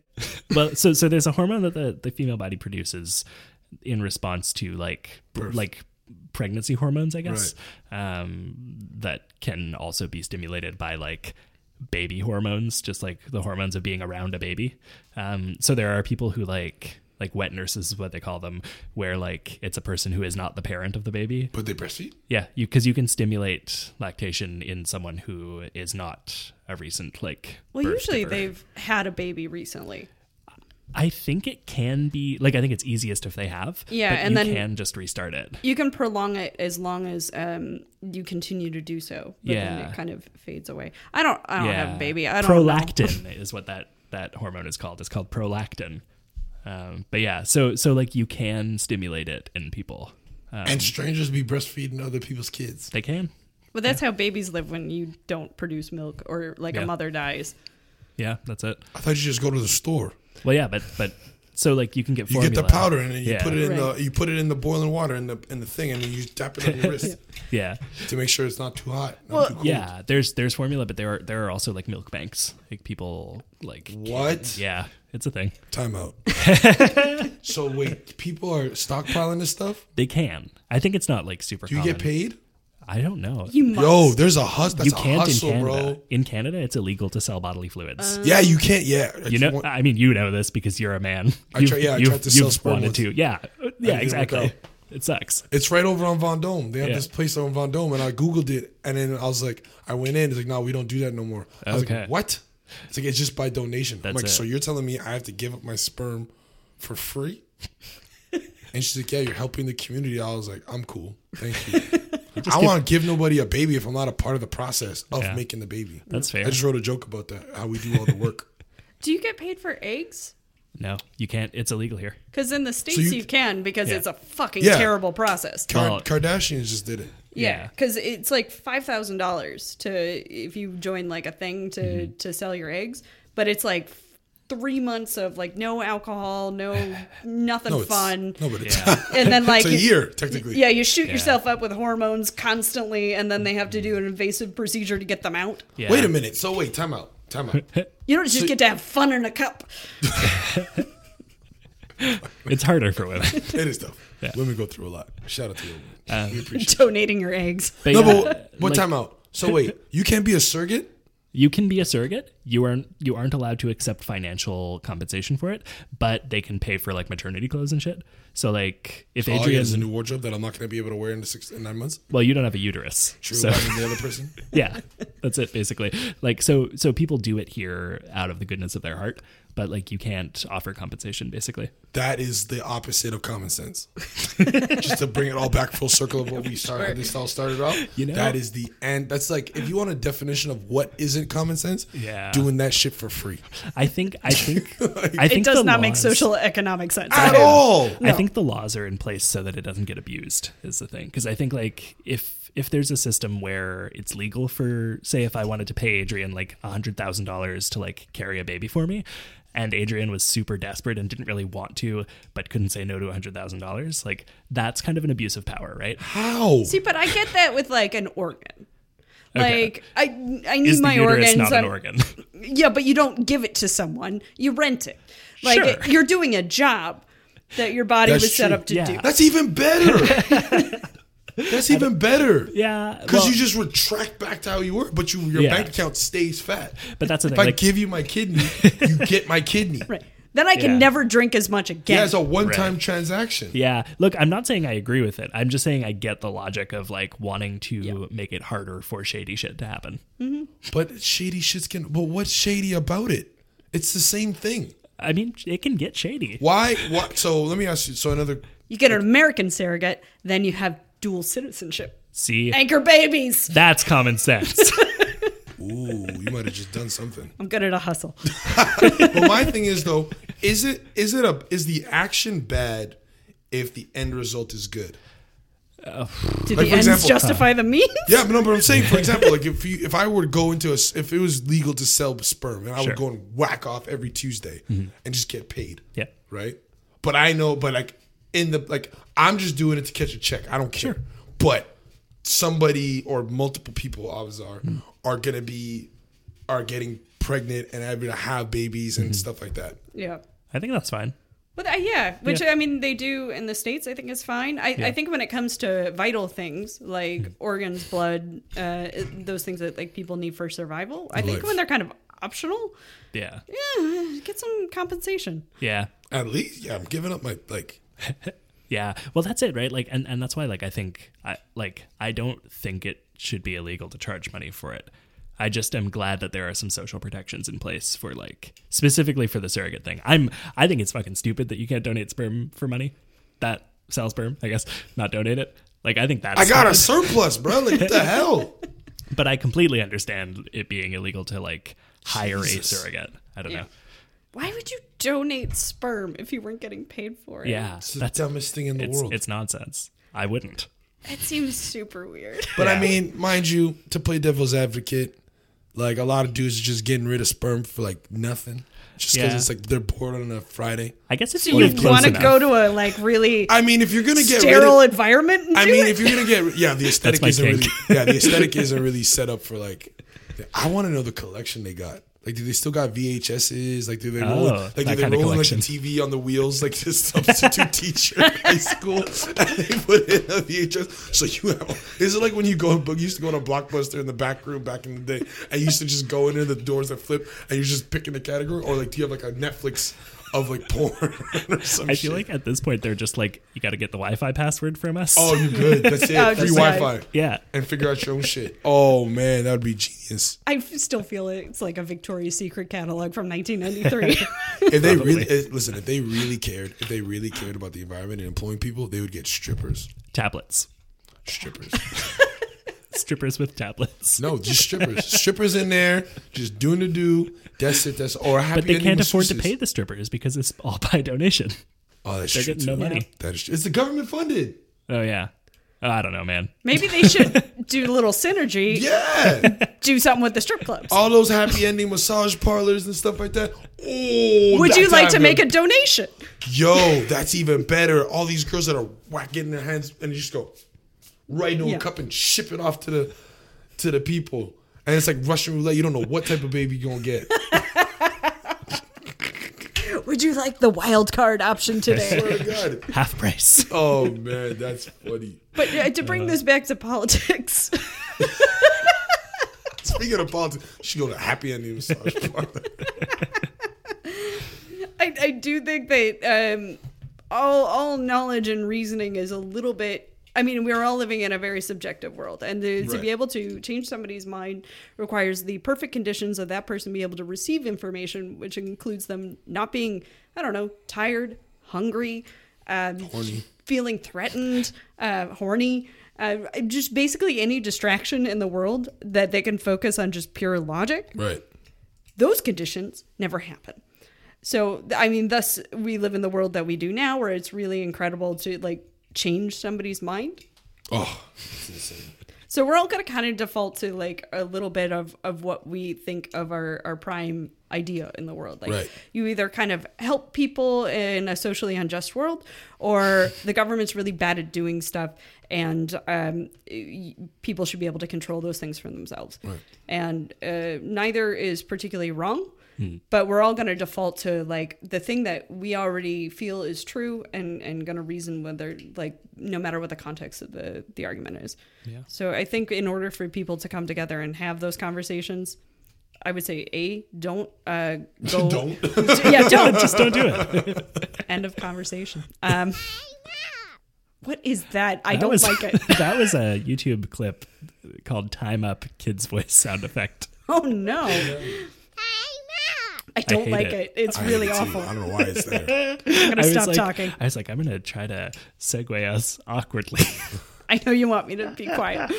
Well, so there's a hormone that the female body produces in response to like birth. Like pregnancy hormones, I guess. Right. That can also be stimulated by like baby hormones, just like the hormones of being around a baby. So there are people who like. Like wet nurses is what they call them, where like it's a person who is not the parent of the baby. But they breastfeed? Yeah, because you can stimulate lactation in someone who is not a recent like. Well, usually they've had a baby recently. I think it can be like I think it's easiest if they have. Yeah, but and you then can just restart it. You can prolong it as long as you continue to do so. But then it kind of fades away. I don't have a baby. I don't. Prolactin is what that hormone is called. It's called prolactin. But yeah, so like you can stimulate it in people. And strangers be breastfeeding other people's kids. They can. Well, that's how babies live when you don't produce milk or like a mother dies. Yeah, that's it. I thought you just go to the store. Well, yeah, but so like you can get formula. You get the powder and you put it in the boiling water in the thing and then you tap it on your wrist. Yeah. To make sure it's not too hot. Well, yeah, there's formula, but there are also like milk banks. Like people like what? Yeah. It's a thing. Time out. So wait, people are stockpiling this stuff? They can. I think it's not like super common. Do you get paid? I don't know. You must. Yo, there's a hustle. You can't hustle, in Canada. Bro. In Canada, it's illegal to sell bodily fluids. Yeah, you can't. Yeah, you know. I mean, you know this because you're a man. I tried to sell sperm. Yeah, yeah, exactly. Okay. It sucks. It's right over on Vendôme. They have this place over on Vendôme, and I Googled it, and then I was like, I went in. It's like, no, we don't do that no more. I was like, what? It's like, it's just by donation. That's I'm like, it. So you're telling me I have to give up my sperm for free? And she's like, yeah, you're helping the community. I was like, I'm cool. Thank you. I want to give nobody a baby if I'm not a part of the process of making the baby. That's fair. I just wrote a joke about that, how we do all the work. Do you get paid for eggs? No, you can't. It's illegal here. Because in the States, so you can because it's a fucking terrible process. Kardashians just did it. Yeah, because it's like $5,000 to if you join like a thing to sell your eggs. But it's like 3 months of like no alcohol, nothing fun. No, but it's and then like it's a year technically. Yeah, you shoot yourself up with hormones constantly, and then they have to do an invasive procedure to get them out. Yeah. Wait a minute. So wait, time out. You don't just get to have fun in a cup. It's harder for women. It is tough. Yeah. Women go through a lot. Shout out to you. We appreciate donating your eggs. But but time out. So wait, you can't be a surrogate? You can be a surrogate. You aren't allowed to accept financial compensation for it, but they can pay for like maternity clothes and shit. So like if Adrian has a new wardrobe that I'm not going to be able to wear in 6 and 9 months. Well, you don't have a uterus. True. So. I'm the other person. Yeah, that's it basically. Like so people do it here out of the goodness of their heart, but like you can't offer compensation basically. That is the opposite of common sense. Just to bring it all back full circle of what we started. This all started off. You know, that is the end. That's like if you want a definition of what isn't common sense. Yeah. Doing that shit for free. I think like, I think it does not make social economic sense at all. No. I think the laws are in place so that it doesn't get abused is the thing. Because I think like if there's a system where it's legal for, say, if I wanted to pay Adrian like $100,000 to like carry a baby for me, and Adrian was super desperate and didn't really want to, but couldn't say no to $100,000, like that's kind of an abuse of power, right? How? See, but I get that with like an organ. Like, okay. I need my organs. Is the uterus not an organ? Yeah, but you don't give it to someone. You rent it. Like, sure. You're doing a job that your body set up to do. That's even better. That's even better. Yeah. Because you just retract back to how you were, but your bank account stays fat. But that's the thing. If I give you my kidney, you get my kidney. Right. Then I can never drink as much again. Yeah, it's a one-time transaction. Yeah. Look, I'm not saying I agree with it. I'm just saying I get the logic of like wanting to make it harder for shady shit to happen. Mm-hmm. But shady shit's going to... But what's shady about it? It's the same thing. I mean, it can get shady. Why? What? So let me ask you. So another... You get an American surrogate, then you have dual citizenship. See? Anchor babies. That's common sense. Ooh, you might have just done something. I'm good at a hustle. But my thing is though, is the action bad if the end result is good? Do like the ends justify the means? Yeah, no, but I'm saying, for example, like if I were to go into if it was legal to sell sperm, and I would go and whack off every Tuesday and just get paid. Yeah. Right? But I know, but like in the like I'm just doing it to catch a check. I don't care. Sure. But somebody or multiple people always are going to be are getting pregnant and having to have babies and stuff like that. Yeah. I think that's fine. But I mean, they do in the States. I think it's fine. I think when it comes to vital things like organs, blood, those things that like people need for survival, I think when they're kind of optional, yeah, get some compensation. Yeah. At least, I'm giving up my like... Yeah, well, that's it, right? Like, and that's why, like, I think, I don't think it should be illegal to charge money for it. I just am glad that there are some social protections in place for, like, specifically for the surrogate thing. I think it's fucking stupid that you can't donate sperm for money. That sells sperm, I guess, not donate it. Like, I think that's... I got a surplus, bro. Like, what the hell? But I completely understand it being illegal to, like, hire a surrogate. I don't know. Why would you donate sperm if you weren't getting paid for it? Yeah, it's the dumbest thing in the world. It's nonsense. I wouldn't. That seems super weird. But I mean, mind you, to play devil's advocate, like a lot of dudes are just getting rid of sperm for like nothing. Just because it's like they're bored on a Friday. I guess if you want to go to a like really I mean, if you're gonna get sterile rid of, environment and I do mean, it. If you're going to get... Yeah, the aesthetic isn't really set up for like... I want to know the collection they got. Like, do they still got VHSs? Like, do they roll, like, do they roll like a TV on the wheels, like this substitute teacher in high school? And they put in a VHS. So you have, is it like when you go, you used to go to Blockbuster in the back room back in the day, and you used to just go into the doors that flip, and you're just picking the category? Or, like, do you have, like, a Netflix of, like, porn or some shit? I feel like at this point, they're just like, you got to get the Wi-Fi password from us. Oh, you're good. That's it. Free Wi-Fi. Yeah. And figure out your own shit. Oh, man, that would be genius. I still feel it. It's like a Victoria's Secret catalog from 1993. If they really, listen, if they really cared about the environment and employing people, they would get strippers. Tablets. Strippers. Strippers with tablets. No, just strippers. Strippers in there, just doing the do. That's it. That's all. But they can't afford to pay the strippers because it's all by donation. Oh, that's true. They're getting no money. That is true. It's the government funded. Oh yeah. I don't know, man. Maybe they should do a little synergy. Yeah. Do something with the strip clubs. All those happy ending massage parlors and stuff like that. Oh, would you like to make a donation? Yo, that's even better. All these girls that are whacking their hands and you just go right into a cup and ship it off to the people. And it's like Russian roulette. You don't know what type of baby you're going to get. Would you like the wild card option today? I swear to God. Half price. Oh, man, that's funny. But to bring this back to politics. Speaking of politics, you should go to happy ending massage parlor. I do think that all knowledge and reasoning is a little bit, I mean, we're all living in a very subjective world. And to be able to change somebody's mind requires the perfect conditions of that person be able to receive information, which includes them not being, I don't know, tired, hungry, feeling threatened, horny. Just basically any distraction in the world that they can focus on just pure logic. Right. Those conditions never happen. So, I mean, thus we live in the world that we do now where it's really incredible to, like, change somebody's mind. Oh, that's insane. So we're all going to kind of default to like a little bit of what we think of our prime idea in the world. Like you either kind of help people in a socially unjust world or the government's really bad at doing stuff and people should be able to control those things for themselves. Right. And neither is particularly wrong. But we're all going to default to like the thing that we already feel is true and going to reason whether like no matter what the context of the argument is. Yeah. So I think in order for people to come together and have those conversations, I would say, don't go. Don't. Yeah, don't. Just don't do it. End of conversation. What is that? Like it. That was a YouTube clip called Time Up Kids Voice Sound Effect. Oh, no. I don't like it. It's really awful. I don't know why it's there. I'm going to stop talking. I was like, I'm going to try to segue us awkwardly. I know you want me to be quiet.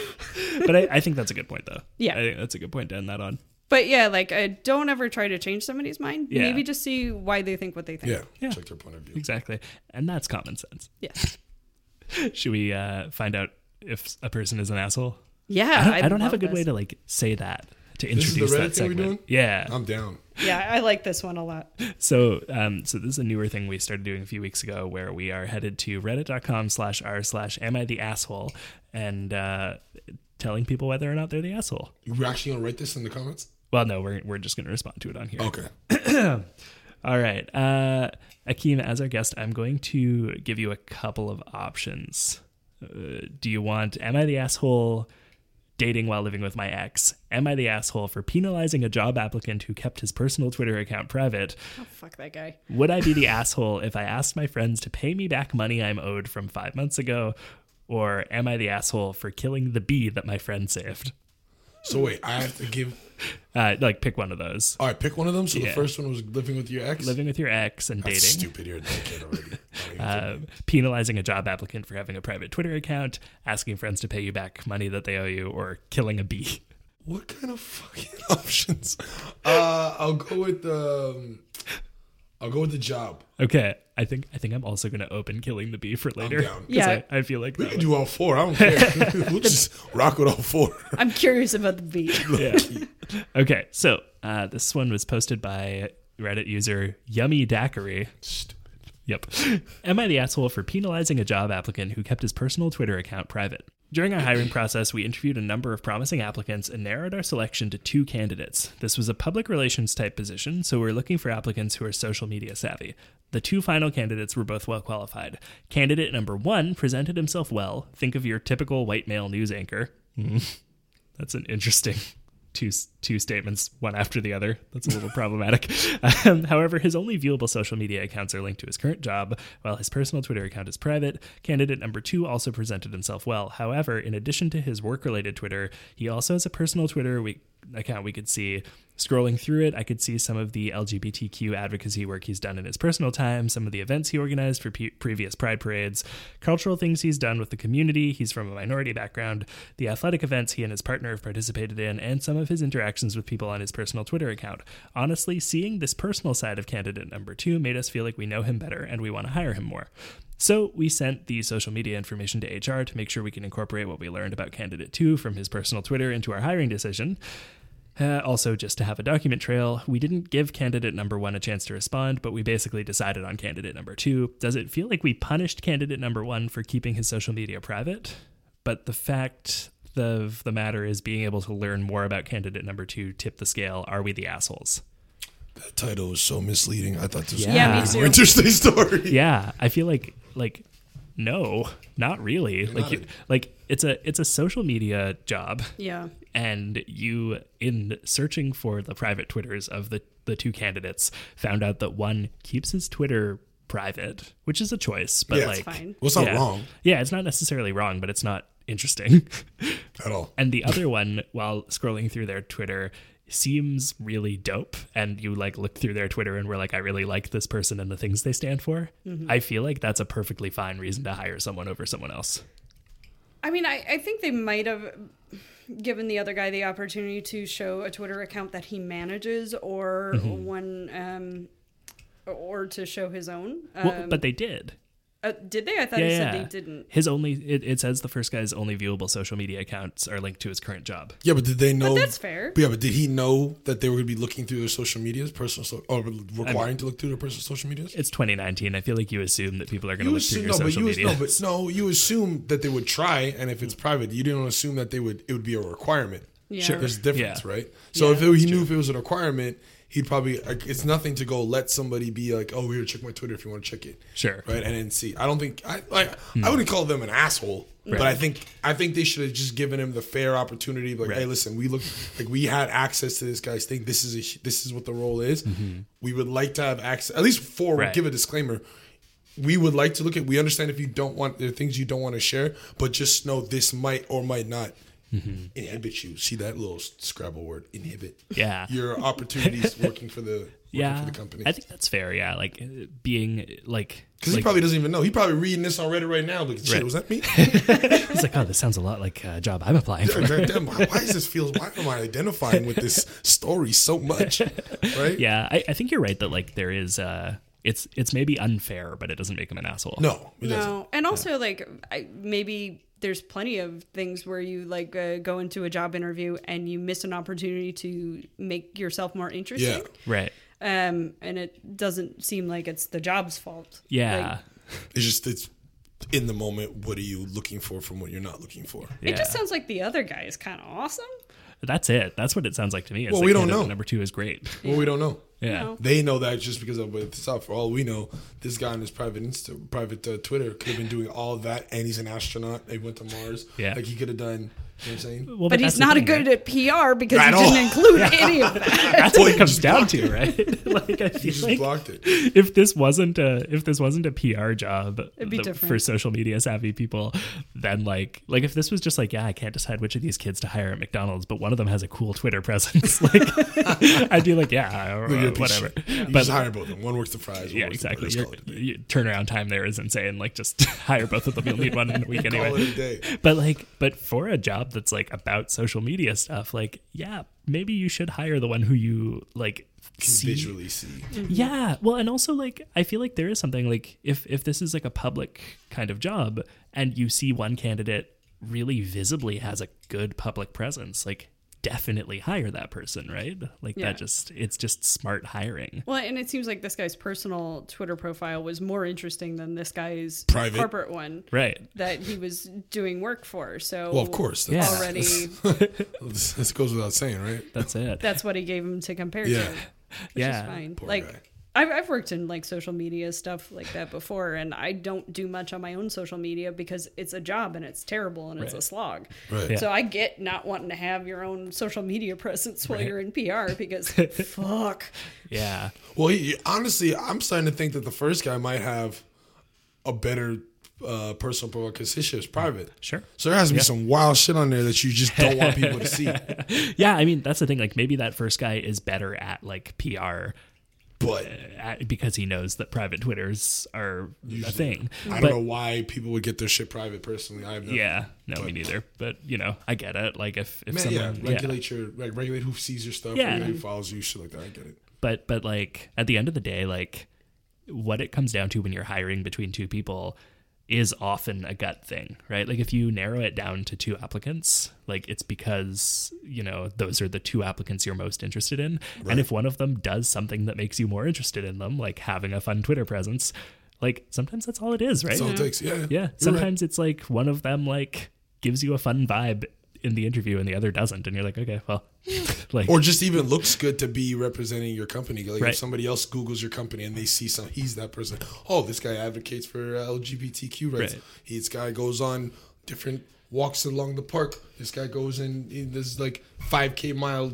But I think that's a good point, though. Yeah. I think that's a good point to end that on. But yeah, like, don't ever try to change somebody's mind. Yeah. Maybe just see why they think what they think. Yeah. Check their point of view. Exactly. And that's common sense. Yes. Yeah. Should we find out if a person is an asshole? Yeah. I don't have a good way to, like, say that. To introduce that segment. This is the Reddit thing we're doing? Yeah. I'm down. Yeah, I like this one a lot. So so this is a newer thing we started doing a few weeks ago where we are headed to reddit.com/r/am I the asshole and telling people whether or not they're the asshole. You're actually going to write this in the comments? Well, no, we're just going to respond to it on here. Okay. All right. Akeem, as our guest, I'm going to give you a couple of options. Do you want Am I the Asshole? Dating while living with my ex. Am I the asshole for penalizing a job applicant who kept his personal Twitter account private? Oh, fuck that guy. Would I be the asshole if I asked my friends to pay me back money I'm owed from 5 months ago? Or am I the asshole for killing the bee that my friend saved? So wait, I have to give... pick one of those. All right, pick one of them. So the first one was living with your ex? Living with your ex and that's dating. Stupid. You're a dickhead already. Penalizing a job applicant for having a private Twitter account, asking friends to pay you back money that they owe you, or killing a bee. What kind of fucking options? I'll go with the job. Okay, I think I'm also going to open killing the bee for later. I'm down. Yeah, I feel like we can do all four. I don't care. We'll just rock with all four. I'm curious about the bee. Yeah. Okay, so this one was posted by Reddit user Yummy Daiquiri. Stupid. Yep. Am I the asshole for penalizing a job applicant who kept his personal Twitter account private? During our hiring process, we interviewed a number of promising applicants and narrowed our selection to 2 candidates. This was a public relations type position, so we're looking for applicants who are social media savvy. The 2 final candidates were both well qualified. Candidate number 1 presented himself well. Think of your typical white male news anchor. That's an interesting two statements, one after the other. That's a little problematic. However, his only viewable social media accounts are linked to his current job, while his personal Twitter account is private. Candidate number 2 also presented himself well. However, in addition to his work-related Twitter, he also has a personal Twitter account we could see. Scrolling through it, I could see some of the LGBTQ advocacy work he's done in his personal time, some of the events he organized for previous pride parades, cultural things he's done with the community, he's from a minority background, the athletic events he and his partner have participated in, and some of his interactions with people on his personal Twitter account. Honestly, seeing this personal side of candidate number 2 made us feel like we know him better and we want to hire him more. So we sent the social media information to HR to make sure we can incorporate what we learned about candidate 2 from his personal Twitter into our hiring decision. Also, just to have a document trail, we didn't give candidate number 1 a chance to respond, but we basically decided on candidate number 2. Does it feel like we punished candidate number 1 for keeping his social media private? But the fact of the matter is, being able to learn more about candidate number 2 tipped the scale. Are we the assholes? That title was so misleading. I thought this was a more interesting story. Yeah, I feel like no, not really. It's a social media job. Yeah. And you, in searching for the private Twitters of the 2 candidates, found out that 1 keeps his Twitter private, which is a choice, but it's fine. Well, it's not wrong. Yeah, it's not necessarily wrong, but it's not interesting at all. And the other one, while scrolling through their Twitter, seems really dope, and you look through their Twitter and we're like, I really like this person and the things they stand for. Mm-hmm. I feel like that's a perfectly fine reason to hire someone over someone else. I mean, I think they might have given the other guy the opportunity to show a Twitter account that he manages, or mm-hmm. one or to show his own. But they did. Did they? I thought he said they didn't. It says the first guy's only viewable social media accounts are linked to his current job. Yeah, but did they know? But that's fair. But yeah, but did he know that they were going to be looking through their social medias, to look through their personal social medias? It's 2019. I feel like you assume that people are going to look through your social media. You assume that they would try, and if it's private, you didn't assume that it would be a requirement. Yeah. Sure. There's a difference, right? So if he knew it was a requirement, he'd probably, it's nothing to go let somebody be like, oh, here, check my Twitter if you want to check it. Sure. Right? And then see. I don't think, I wouldn't call them an asshole, right. But I think they should have just given him the fair opportunity. Like, right. Hey, listen, we had access to this guy's thing. This is what the role is. Mm-hmm. We would like to have access, at least 4 would give a disclaimer. We would like to look at, we understand if you don't want, there are things you don't want to share, but just know this might or might not. Mm-hmm. Inhibit you. See that little Scrabble word, inhibit. Yeah, your opportunities working for the for the company. I think that's fair. Yeah, because he probably doesn't even know. He probably reading this already right now. Like, shit, was that me? He's like, oh, this sounds a lot like a job I'm applying for. Why does this feel? Why am I identifying with this story so much? Right? Yeah, I think you're right that there is. It's maybe unfair, but it doesn't make him an asshole. No, it doesn't. And also maybe. There's plenty of things where you go into a job interview and you miss an opportunity to make yourself more interesting. Yeah. Right. And it doesn't seem like it's the job's fault. Yeah. It's in the moment. What are you looking for from what you're not looking for? Yeah. It just sounds like the other guy is kind of awesome. That's it. That's what it sounds like to me. Well, we don't know. Number 2 is great. Well, we don't know. Yeah, no. They know that just because of what it's up. For all we know, this guy on his private Twitter could have been doing all that, and he's an astronaut. They went to Mars. Yeah, he could have done. You know what I'm saying? Well, but he's not good at PR because he didn't include any of that. That's what it comes down to, right? I feel like blocked it. If this wasn't a PR job for social media savvy people, then like if this was just I can't decide which of these kids to hire at McDonald's, but one of them has a cool Twitter presence. I'd be like, whatever. You just hire both of them. One works the fries. One works exactly. Your turnaround time there is insane. Just hire both of them. You'll need one in a week anyway. Call it a day. But for a job that's about social media stuff, maybe you should hire the one who you visually see. Yeah, well, and also I feel like there is something if this is a public kind of job and you see one candidate really visibly has a good public presence, definitely hire that person, right? Like, yeah, that just, it's just smart hiring. Well, and it seems like this guy's personal Twitter profile was more interesting than this guy's private corporate one, right, that he was doing work for. So, well, of course, that's already this goes without saying, right? That's it. That's what he gave him to compare to. Which is fine. Poor guy. I've worked in like social media stuff like that before, and I don't do much on my own social media because it's a job and it's terrible and it's a slog. Right. Yeah. So I get not wanting to have your own social media presence while you're in PR because fuck. Yeah. Well, honestly, I'm starting to think that the first guy might have a better personal profile because his shit is private. Sure. So there has to be some wild shit on there that you just don't want people to see. Yeah. I mean, that's the thing. Like, maybe that first guy is better at like PR, but because he knows that private Twitters are a thing. I don't know why people would get their shit private personally. I have no me neither. But, you know, I get it. Like, if someone... Yeah, regulate your... Like, regulate who sees your stuff, regulate who follows you, shit like that. I get it. But, like, at the end of the day, like, what it comes down to when you're hiring between two people is often a gut thing, right? Like, if you narrow it down to two applicants, like, it's because, you know, those are the two applicants you're most interested in. Right. And if one of them does something that makes you more interested in them, like having a fun Twitter presence, like, sometimes that's all it is, right? That's all it takes, yeah. Sometimes it's like one of them, like, gives you a fun vibe in the interview and the other doesn't, and you're like, okay, well, like, or just even looks good to be representing your company. Like, if somebody else Googles your company and they see some, he's that person. Oh, this guy advocates for LGBTQ rights. Right. This guy goes on different walks along the park. This guy goes in this like 5K miles.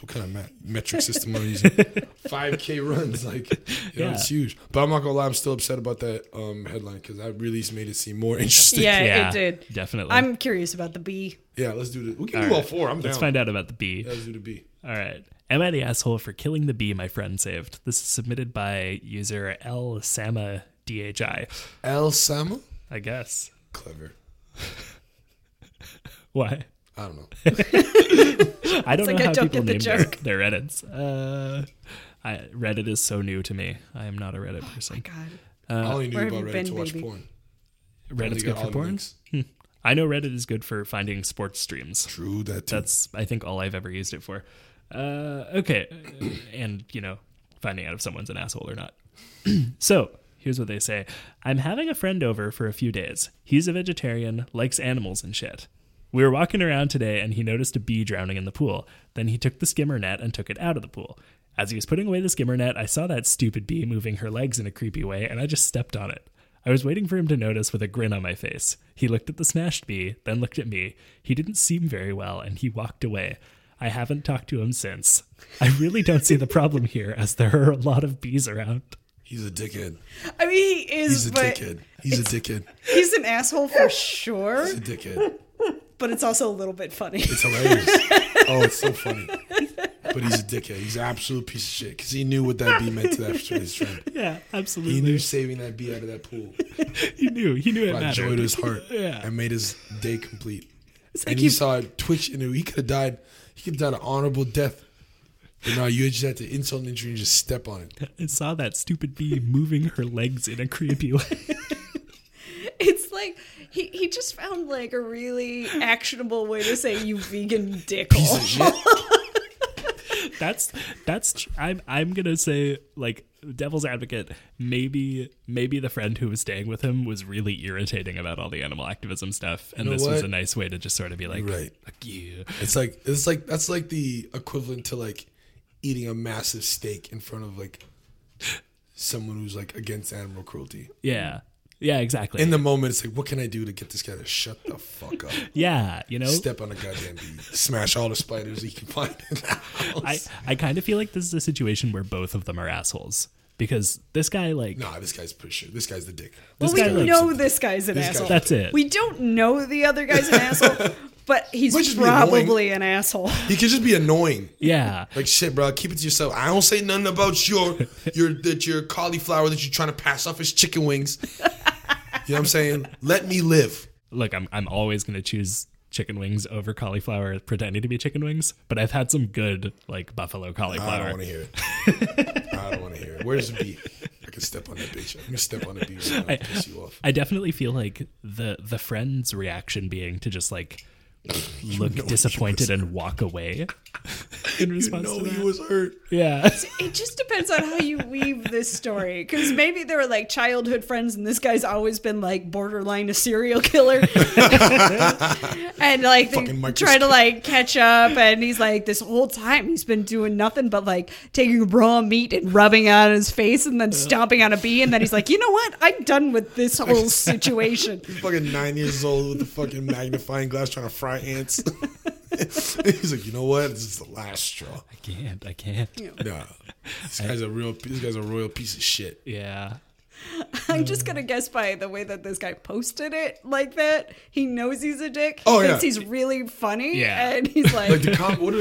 What kind of metric system are you using? 5K runs, like, you know, it's huge. But I'm not gonna lie, I'm still upset about that headline because that really made it seem more interesting. Yeah, it did. Definitely. I'm curious about the B. Yeah, let's do this. We can do all four. Let's find out about the B. Yeah, let's do the B. All right. Am I the asshole for killing the bee my friend saved? This is submitted by user L Sama DHI. L Sama? I guess. Clever. Why? I don't know. I don't know how people name their Reddits. Reddit is so new to me. I am not a Reddit person. Oh my God. I only knew about Reddit to watch porn. Reddit's good for porn? I know Reddit is good for finding sports streams. True, that too. That's, I think, all I've ever used it for. Okay. And, you know, finding out if someone's an asshole or not. So... Here's what they say. I'm having a friend over for a few days. He's a vegetarian, likes animals and shit. We were walking around today and he noticed a bee drowning in the pool. Then he took the skimmer net and took it out of the pool. As he was putting away the skimmer net, I saw that stupid bee moving her legs in a creepy way and I just stepped on it. I was waiting for him to notice with a grin on my face. He looked at the smashed bee, then looked at me. He didn't seem very well and he walked away. I haven't talked to him since. I really don't see the problem here as there are a lot of bees around. He's a dickhead. I mean, he is. He's a dickhead. He's an asshole for sure. He's a dickhead. But it's also a little bit funny. It's hilarious. Oh, it's so funny. But he's a dickhead. He's an absolute piece of shit. Because he knew what that bee meant to that his friend. Yeah, absolutely. He knew saving that bee out of that pool. He knew it mattered. Brought joy to his heart. And made his day complete. Like, and he saw it twitch. And he could have died. He could have died an honorable death. But no, you just have to insult and injury and just step on it. I saw that stupid bee moving her legs in a creepy way. It's like he just found like a really actionable way to say you vegan dickhole. Piece of shit. That's I'm gonna say, like, devil's advocate, maybe the friend who was staying with him was really irritating about all the animal activism stuff, and this was a nice way to just sort of be like, fuck you. It's like that's like the equivalent to like eating a massive steak in front of like someone who's like against animal cruelty. Yeah, exactly. In the moment, it's like, what can I do to get this guy to shut the fuck up? Yeah, you know, step on a goddamn bee, smash all the spiders he can find in the house. I kind of feel like this is a situation where both of them are assholes. Because this guy, like... No, this guy's pretty sure. This guy's the dick. Well, we know this guy's an asshole. That's it. We don't know the other guy's an asshole, but he's probably an asshole. He could just be annoying. Yeah. Like, shit, bro, keep it to yourself. I don't say nothing about your cauliflower that you're trying to pass off as chicken wings. You know what I'm saying? Let me live. Look, I'm always going to choose chicken wings over cauliflower pretending to be chicken wings, but I've had some good, like, buffalo cauliflower. I don't want to hear it. Where's the bee? I can step on that bitch. I'm gonna step on the bee right now and piss you off. I definitely feel like the friend's reaction being to just like look disappointed and walk away in response to that. He was hurt. Yeah. It just depends on how you weave this story. Because maybe they were like childhood friends and this guy's always been like borderline a serial killer. And like they try to like catch up, and he's like this whole time he's been doing nothing but like taking raw meat and rubbing it on his face and then stomping on a bee, and then he's like, you know what? I'm done with this whole situation. He's fucking 9 years old with the fucking magnifying glass trying to fry ants. He's like, you know what? This is the last straw. I can't. No, this guy's a royal piece of shit. Yeah. I'm just gonna guess by the way that this guy posted it like that, he knows he's a dick. Oh, thinks he's really funny. Yeah. And he's like, what do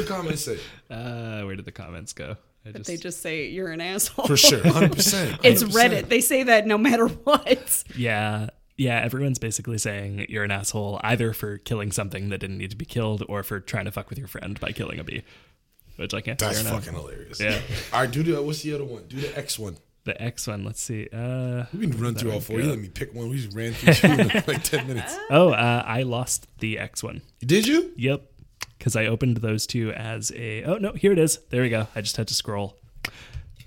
the comments say? Where did the comments go? They just say you're an asshole. For sure, 100%. It's Reddit. They say that no matter what. Yeah. Yeah, everyone's basically saying you're an asshole either for killing something that didn't need to be killed or for trying to fuck with your friend by killing a bee, which I can't. That's fucking hilarious. Yeah. All right, what's the other one? Do the X one. The X one. Let's see. We can run through all four. You let me pick one. We just ran through two in like 10 minutes. I lost the X one. Did you? Yep. Because I opened those two as a. Oh no, here it is. There we go. I just had to scroll.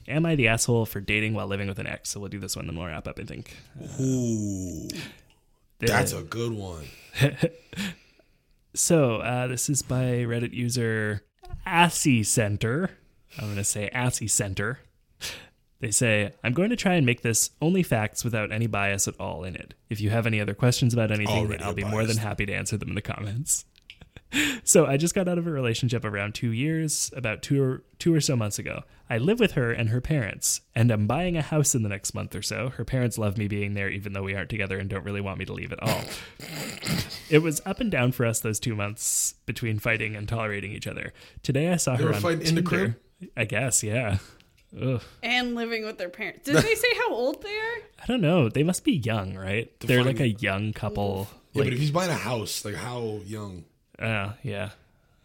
Am I the asshole for dating while living with an ex? So we'll do this one, then we'll wrap up, I think. Ooh, that's a good one. So this is by Reddit user Assy Center. I'm going to say Assy Center. They say, I'm going to try and make this only facts without any bias at all in it. If you have any other questions about anything, I'll be biased. More than happy to answer them in the comments. So I just got out of a relationship around 2 years, about two or so months ago. I live with her and her parents, and I'm buying a house in the next month or so. Her parents love me being there, even though we aren't together and don't really want me to leave at all. It was up and down for us those 2 months between fighting and tolerating each other. Today I saw her on Tinder. In the crib? I guess, yeah. Ugh. And living with their parents. Did they say how old they are? I don't know. They must be young, right? They're like a young couple. Yeah, like, but if he's buying a house, like how young? Yeah.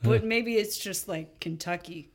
But maybe it's just like Kentucky.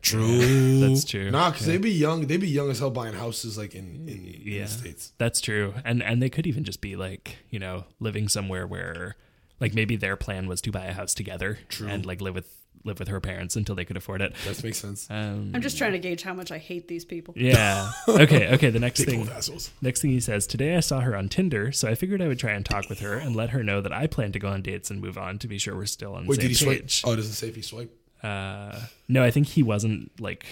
True. That's true. Nah, because they'd be young. They'd be young as hell buying houses like in the States. That's true. And they could even just be like, you know, living somewhere where like maybe their plan was to buy a house together. True. And like live with her parents until they could afford it. That makes sense. I'm just trying to gauge how much I hate these people. Yeah. Okay. The next thing he says, today I saw her on Tinder, so I figured I would try and talk with her and let her know that I plan to go on dates and move on to be sure we're still on the same page. Swipe? Oh, it doesn't say if he swiped? No, I think he wasn't like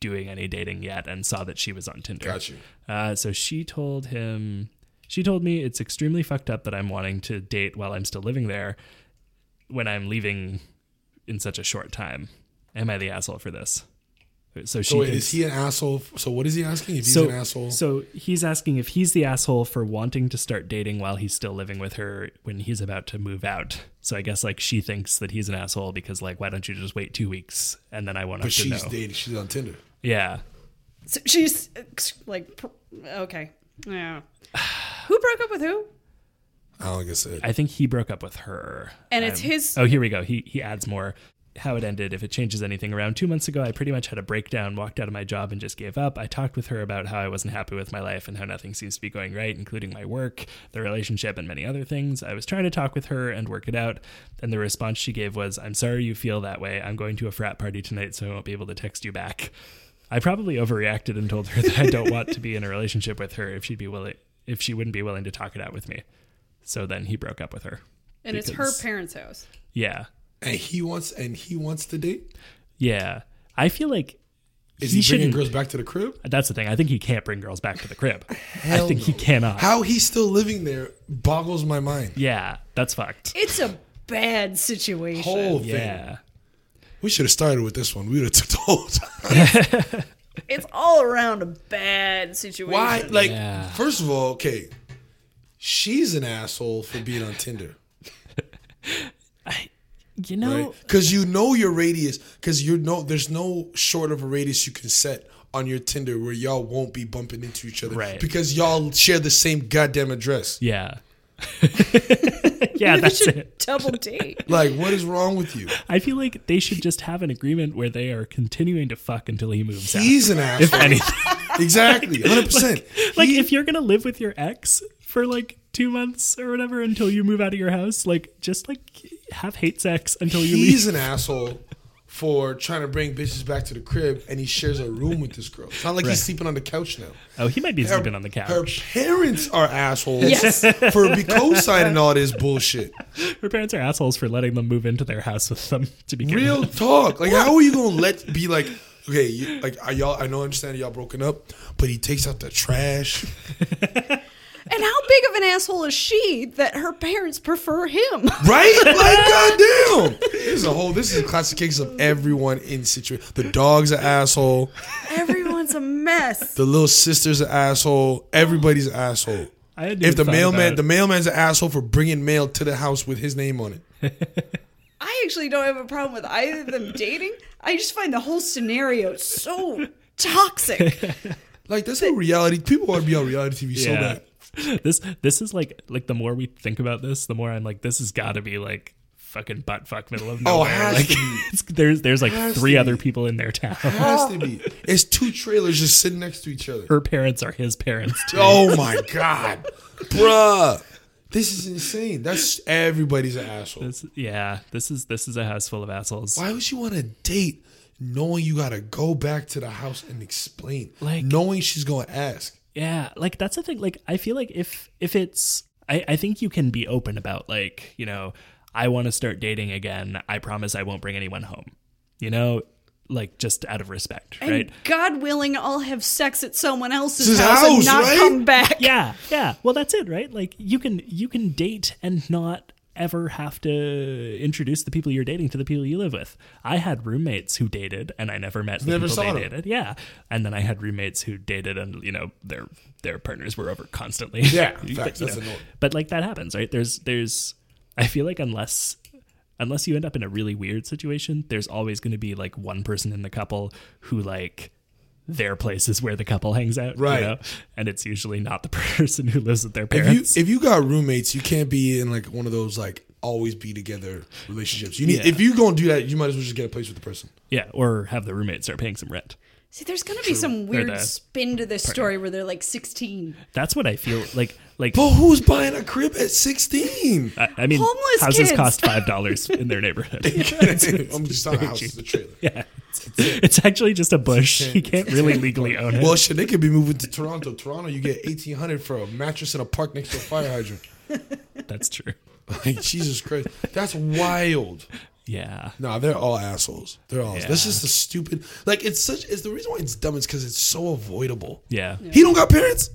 doing any dating yet and saw that she was on Tinder. Got you. So she told me it's extremely fucked up that I'm wanting to date while I'm still living there when I'm leaving in such a short time. Am I the asshole for this? Is he an asshole? So what is he asking? If he's an asshole? So he's asking if he's the asshole for wanting to start dating while he's still living with her when he's about to move out. So I guess like she thinks that he's an asshole because like, why don't you just wait 2 weeks and then I won't have to know. But she's dating. She's on Tinder. Yeah. So she's like, okay. Yeah. Who broke up with who? I think he broke up with her. And it's his... Oh, here we go. He adds more. How it ended, if it changes anything. Around 2 months ago, I pretty much had a breakdown, walked out of my job, and just gave up. I talked with her about how I wasn't happy with my life and how nothing seems to be going right, including my work, the relationship, and many other things. I was trying to talk with her and work it out, and the response she gave was, I'm sorry you feel that way. I'm going to a frat party tonight, so I won't be able to text you back. I probably overreacted and told her that I don't want to be in a relationship with her if she wouldn't be willing to talk it out with me. So then he broke up with her. And it's her parents' house. Yeah. And he wants to date? Yeah. I feel like is he bringing girls back to the crib? That's the thing. I think he can't bring girls back to the crib. Hell I think no. He cannot. How he's still living there boggles my mind. Yeah. That's fucked. It's a bad situation. Whole thing. Yeah. We should have started with this one. We would have took the whole time. It's all around a bad situation. Why? Like, First of all, okay. She's an asshole for being on Tinder. Because right? You know your radius. Because there's no short of a radius you can set on your Tinder where y'all won't be bumping into each other, right? Because y'all share the same goddamn address. Yeah. Yeah, that's it. Double date. Like, what is wrong with you? I feel like they should just have an agreement where they are continuing to fuck until he moves out. He's an asshole. If anything. Exactly, 100%. Like if you're gonna live with your ex for like 2 months or whatever until you move out of your house, like just like have hate sex until you leave. He's an asshole for trying to bring bitches back to the crib, and he shares a room with this girl. It's not like he's sleeping on the couch now. Oh, he might be sleeping on the couch. Her parents are assholes for co-signing all this bullshit. Her parents are assholes for letting them move into their house with them to begin with. Real talk. Like, how are you going to be like, okay, I understand y'all broken up, but he takes out the trash. And how big of an asshole is she that her parents prefer him? Right? Like, goddamn. This is a classic case of everyone in situation. The dog's an asshole. Everyone's a mess. The little sister's an asshole. Everybody's an asshole. The mailman's an asshole for bringing mail to the house with his name on it. I actually don't have a problem with either of them dating. I just find the whole scenario so toxic. Like, that's what reality. People want to be on reality TV so bad. This is like the more we think about this, the more I'm like, this has got to be like fucking butt fuck middle of nowhere. Oh, has like, to be. There's like three other people in their town. Has to be. It's two trailers just sitting next to each other. Her parents are his parents too. Oh my god, bruh, this is insane. That's everybody's an asshole. This is a house full of assholes. Why would you want to date knowing you got to go back to the house and explain, like, knowing she's gonna ask? Yeah, like, that's the thing. Like, I feel like if it's... I think you can be open about, like, you know, I want to start dating again. I promise I won't bring anyone home. You know? Like, just out of respect, and right? God willing, I'll have sex at someone else's house and not come back. Yeah. Well, that's it, right? Like, you can date and not ever have to introduce the people you're dating to the people you live with. I had roommates who dated and I never met the people they dated. Yeah. And then I had roommates who dated and, you know, their partners were over constantly. Yeah. In fact, that's annoying. But like, that happens, right? There's I feel like unless you end up in a really weird situation, there's always going to be like one person in the couple who, like, their place is where the couple hangs out, right? You know? And it's usually not the person who lives with their parents. If you got roommates, you can't be in like one of those like always be together relationships. You need if you're gonna do that, you might as well just get a place with the person. Yeah, or have the roommate start paying some rent. See, there's gonna be some weird spin to this story where they're like 16. That's what I feel like. But who's buying a crib at 16? I mean, homeless houses cost $5 in their neighborhood. I'm just on a house is a trailer. Yeah. It's actually just a bush. You can't really legally own it. Well, shit, they could be moving to Toronto. Toronto, you get $1,800 for a mattress in a park next to a fire hydrant. That's true. Like, Jesus Christ. That's wild. Yeah. Nah, they're all assholes. They're all assholes. That's just a stupid... Like, it's the reason why it's dumb is because it's so avoidable. Yeah. He don't got parents?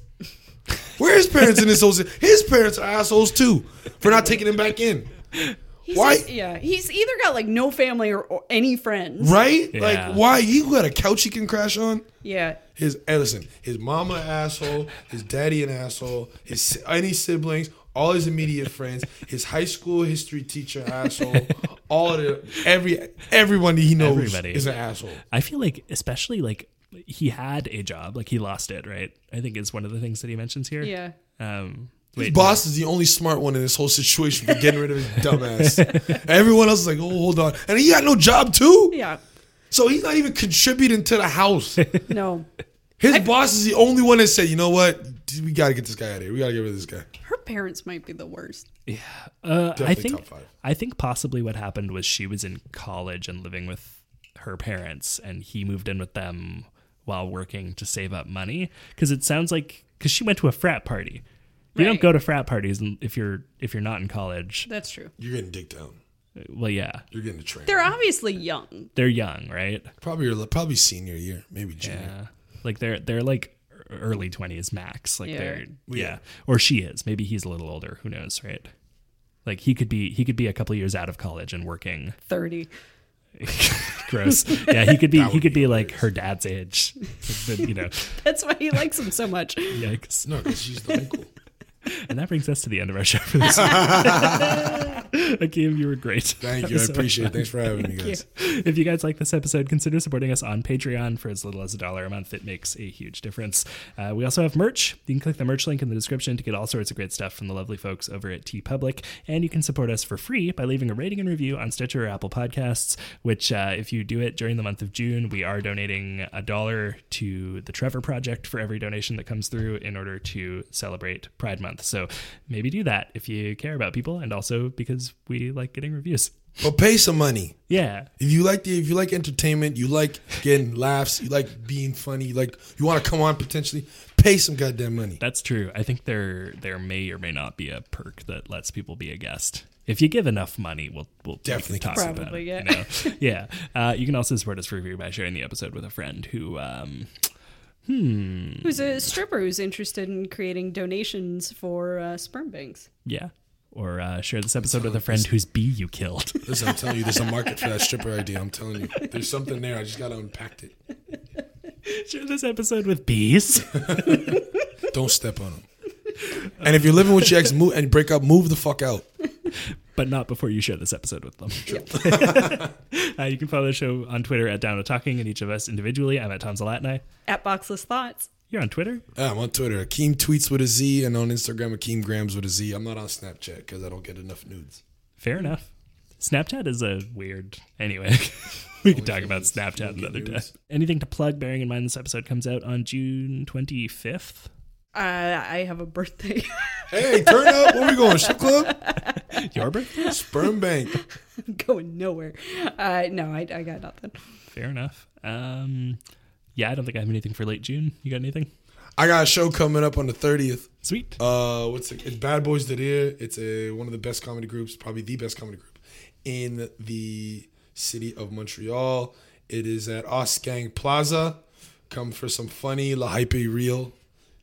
Where are his parents in this whole... His parents are assholes, too, for not taking him back in. Why? He's either got like no family or any friends, right? Yeah. Like, why? He got a couch he can crash on. Yeah. His mama an asshole, his daddy an asshole, his any siblings, all his immediate friends, his high school history teacher asshole, all of everyone he knows is an asshole. I feel like, especially like he had a job, like he lost it, right? I think it's one of the things that he mentions here. Yeah. His boss is the only smart one in this whole situation for getting rid of his dumbass. Everyone else is like, oh, hold on. And he got no job, too? Yeah. So he's not even contributing to the house. No. His boss is the only one that said, you know what? We got to get this guy out of here. We got to get rid of this guy. Her parents might be the worst. Yeah. Definitely top five. I think possibly what happened was she was in college and living with her parents, and he moved in with them while working to save up money. Because it sounds like... Because she went to a frat party. You don't go to frat parties if you're not in college. That's true. You're getting dicked down. Well, yeah. You're getting a train. They're obviously young. They're young, right? Probably senior year, maybe junior. Yeah. Like they're like early 20s max. Like they're or she is. Maybe he's a little older. Who knows, right? Like he could be a couple years out of college and working. 30. Gross. Yeah, he could be like her dad's age. You know. That's why he likes him so much. Yikes. No, because she's the uncle. And that brings us to the end of our show for this week. Akeem, you were great. Thank you. I appreciate it. Thanks for having me, guys. If you guys like this episode, consider supporting us on Patreon for as little as $1 a month. It makes a huge difference. We also have merch. You can click the merch link in the description to get all sorts of great stuff from the lovely folks over at TeePublic. And you can support us for free by leaving a rating and review on Stitcher or Apple Podcasts, which if you do it during the month of June, we are donating $1 to the Trevor Project for every donation that comes through in order to celebrate Pride Month. month. So maybe do that if you care about people, and also because we like getting reviews. But pay some money. Yeah. If you like entertainment, you like getting laughs, you like being funny, you want to come on potentially, pay some goddamn money. That's true. I think there may or may not be a perk that lets people be a guest. If you give enough money, we'll definitely talk about it. Yeah. You know? Yeah. You can also support us for free by sharing the episode with a friend who who's a stripper who's interested in creating donations for sperm banks. Yeah. Or share this episode with a friend whose bee you killed. Listen, I'm telling you, there's a market for that stripper idea. I'm telling you. There's something there. I just got to unpack it. Share this episode with bees. Don't step on them. And if you're living with your ex and you break up, move the fuck out. But not before you share this episode with them. Yep. You can follow the show on Twitter at Down With Talking, and each of us individually. I'm at Tom Zalatnai. At Boxless Thoughts. You're on Twitter? Yeah, I'm on Twitter. Akeem tweets with a Z, and on Instagram, Akeem grams with a Z. I'm not on Snapchat because I don't get enough nudes. Fair enough. Snapchat is a weird... Anyway, we can talk about Snapchat another day. Anything to plug, bearing in mind this episode comes out on June 25th? I have a birthday. Hey, turn up. Where we going? Strip club? Your birthday? Sperm bank. I'm going nowhere. No, I got nothing. Fair enough. Yeah, I don't think I have anything for late June. You got anything? I got a show coming up on the 30th. Sweet. It's Bad Boys D'Adir. It's one of the best comedy groups, probably the best comedy group in the city of Montreal. It is at Osgang Plaza. Come for some funny La Hype Real.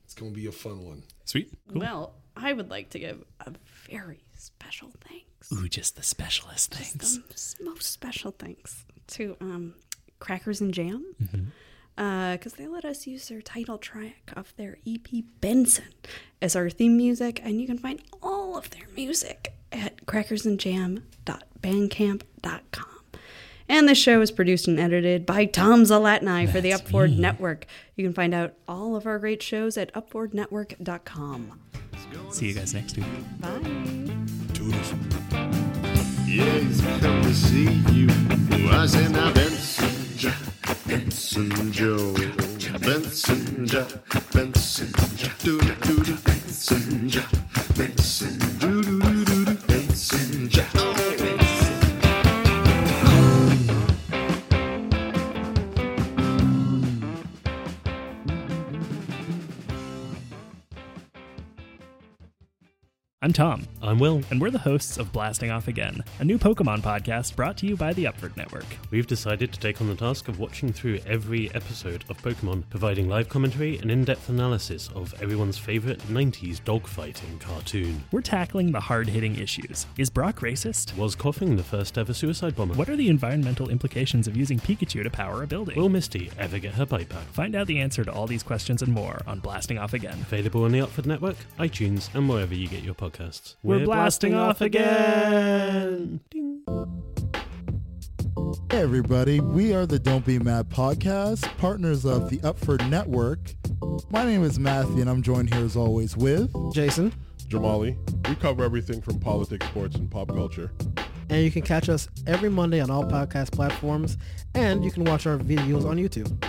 It's going to be a fun one. Sweet. Cool. Well, I would like to give a very special thanks. Ooh, just the specialist thanks. Just the most special thanks to Crackers and Jam. Mm-hmm. Because they let us use their title track of their EP Benson as our theme music, and you can find all of their music at crackersandjam.bandcamp.com. And the show is produced and edited by Tom Zalatnai for the Upboard Network. You can find out all of our great shows at upboardnetwork.com. See you guys next week. Bye. Toodles. Yes, come to see you. Was in a Benson Joe, Benson Joe, Benson Joe, do do do, Benson Joe, Benson do do do do do, Benson Joe. I'm Tom. I'm Will. And we're the hosts of Blasting Off Again, a new Pokemon podcast brought to you by the Upboard Network. We've decided to take on the task of watching through every episode of Pokemon, providing live commentary and in-depth analysis of everyone's favorite 90s dogfighting cartoon. We're tackling the hard-hitting issues. Is Brock racist? Was Koffing the first ever suicide bomber? What are the environmental implications of using Pikachu to power a building? Will Misty ever get her bite back? Find out the answer to all these questions and more on Blasting Off Again. Available on the Upboard Network, iTunes, and wherever you get your podcasts. We're blasting off again. Ding. Hey everybody, we are the Don't Be Mad Podcast, partners of the Upboard Network. My name is Matthew, and I'm joined here as always with Jason Jamali. We cover everything from politics, sports, and pop culture. And you can catch us every Monday on all podcast platforms, and you can watch our videos on YouTube.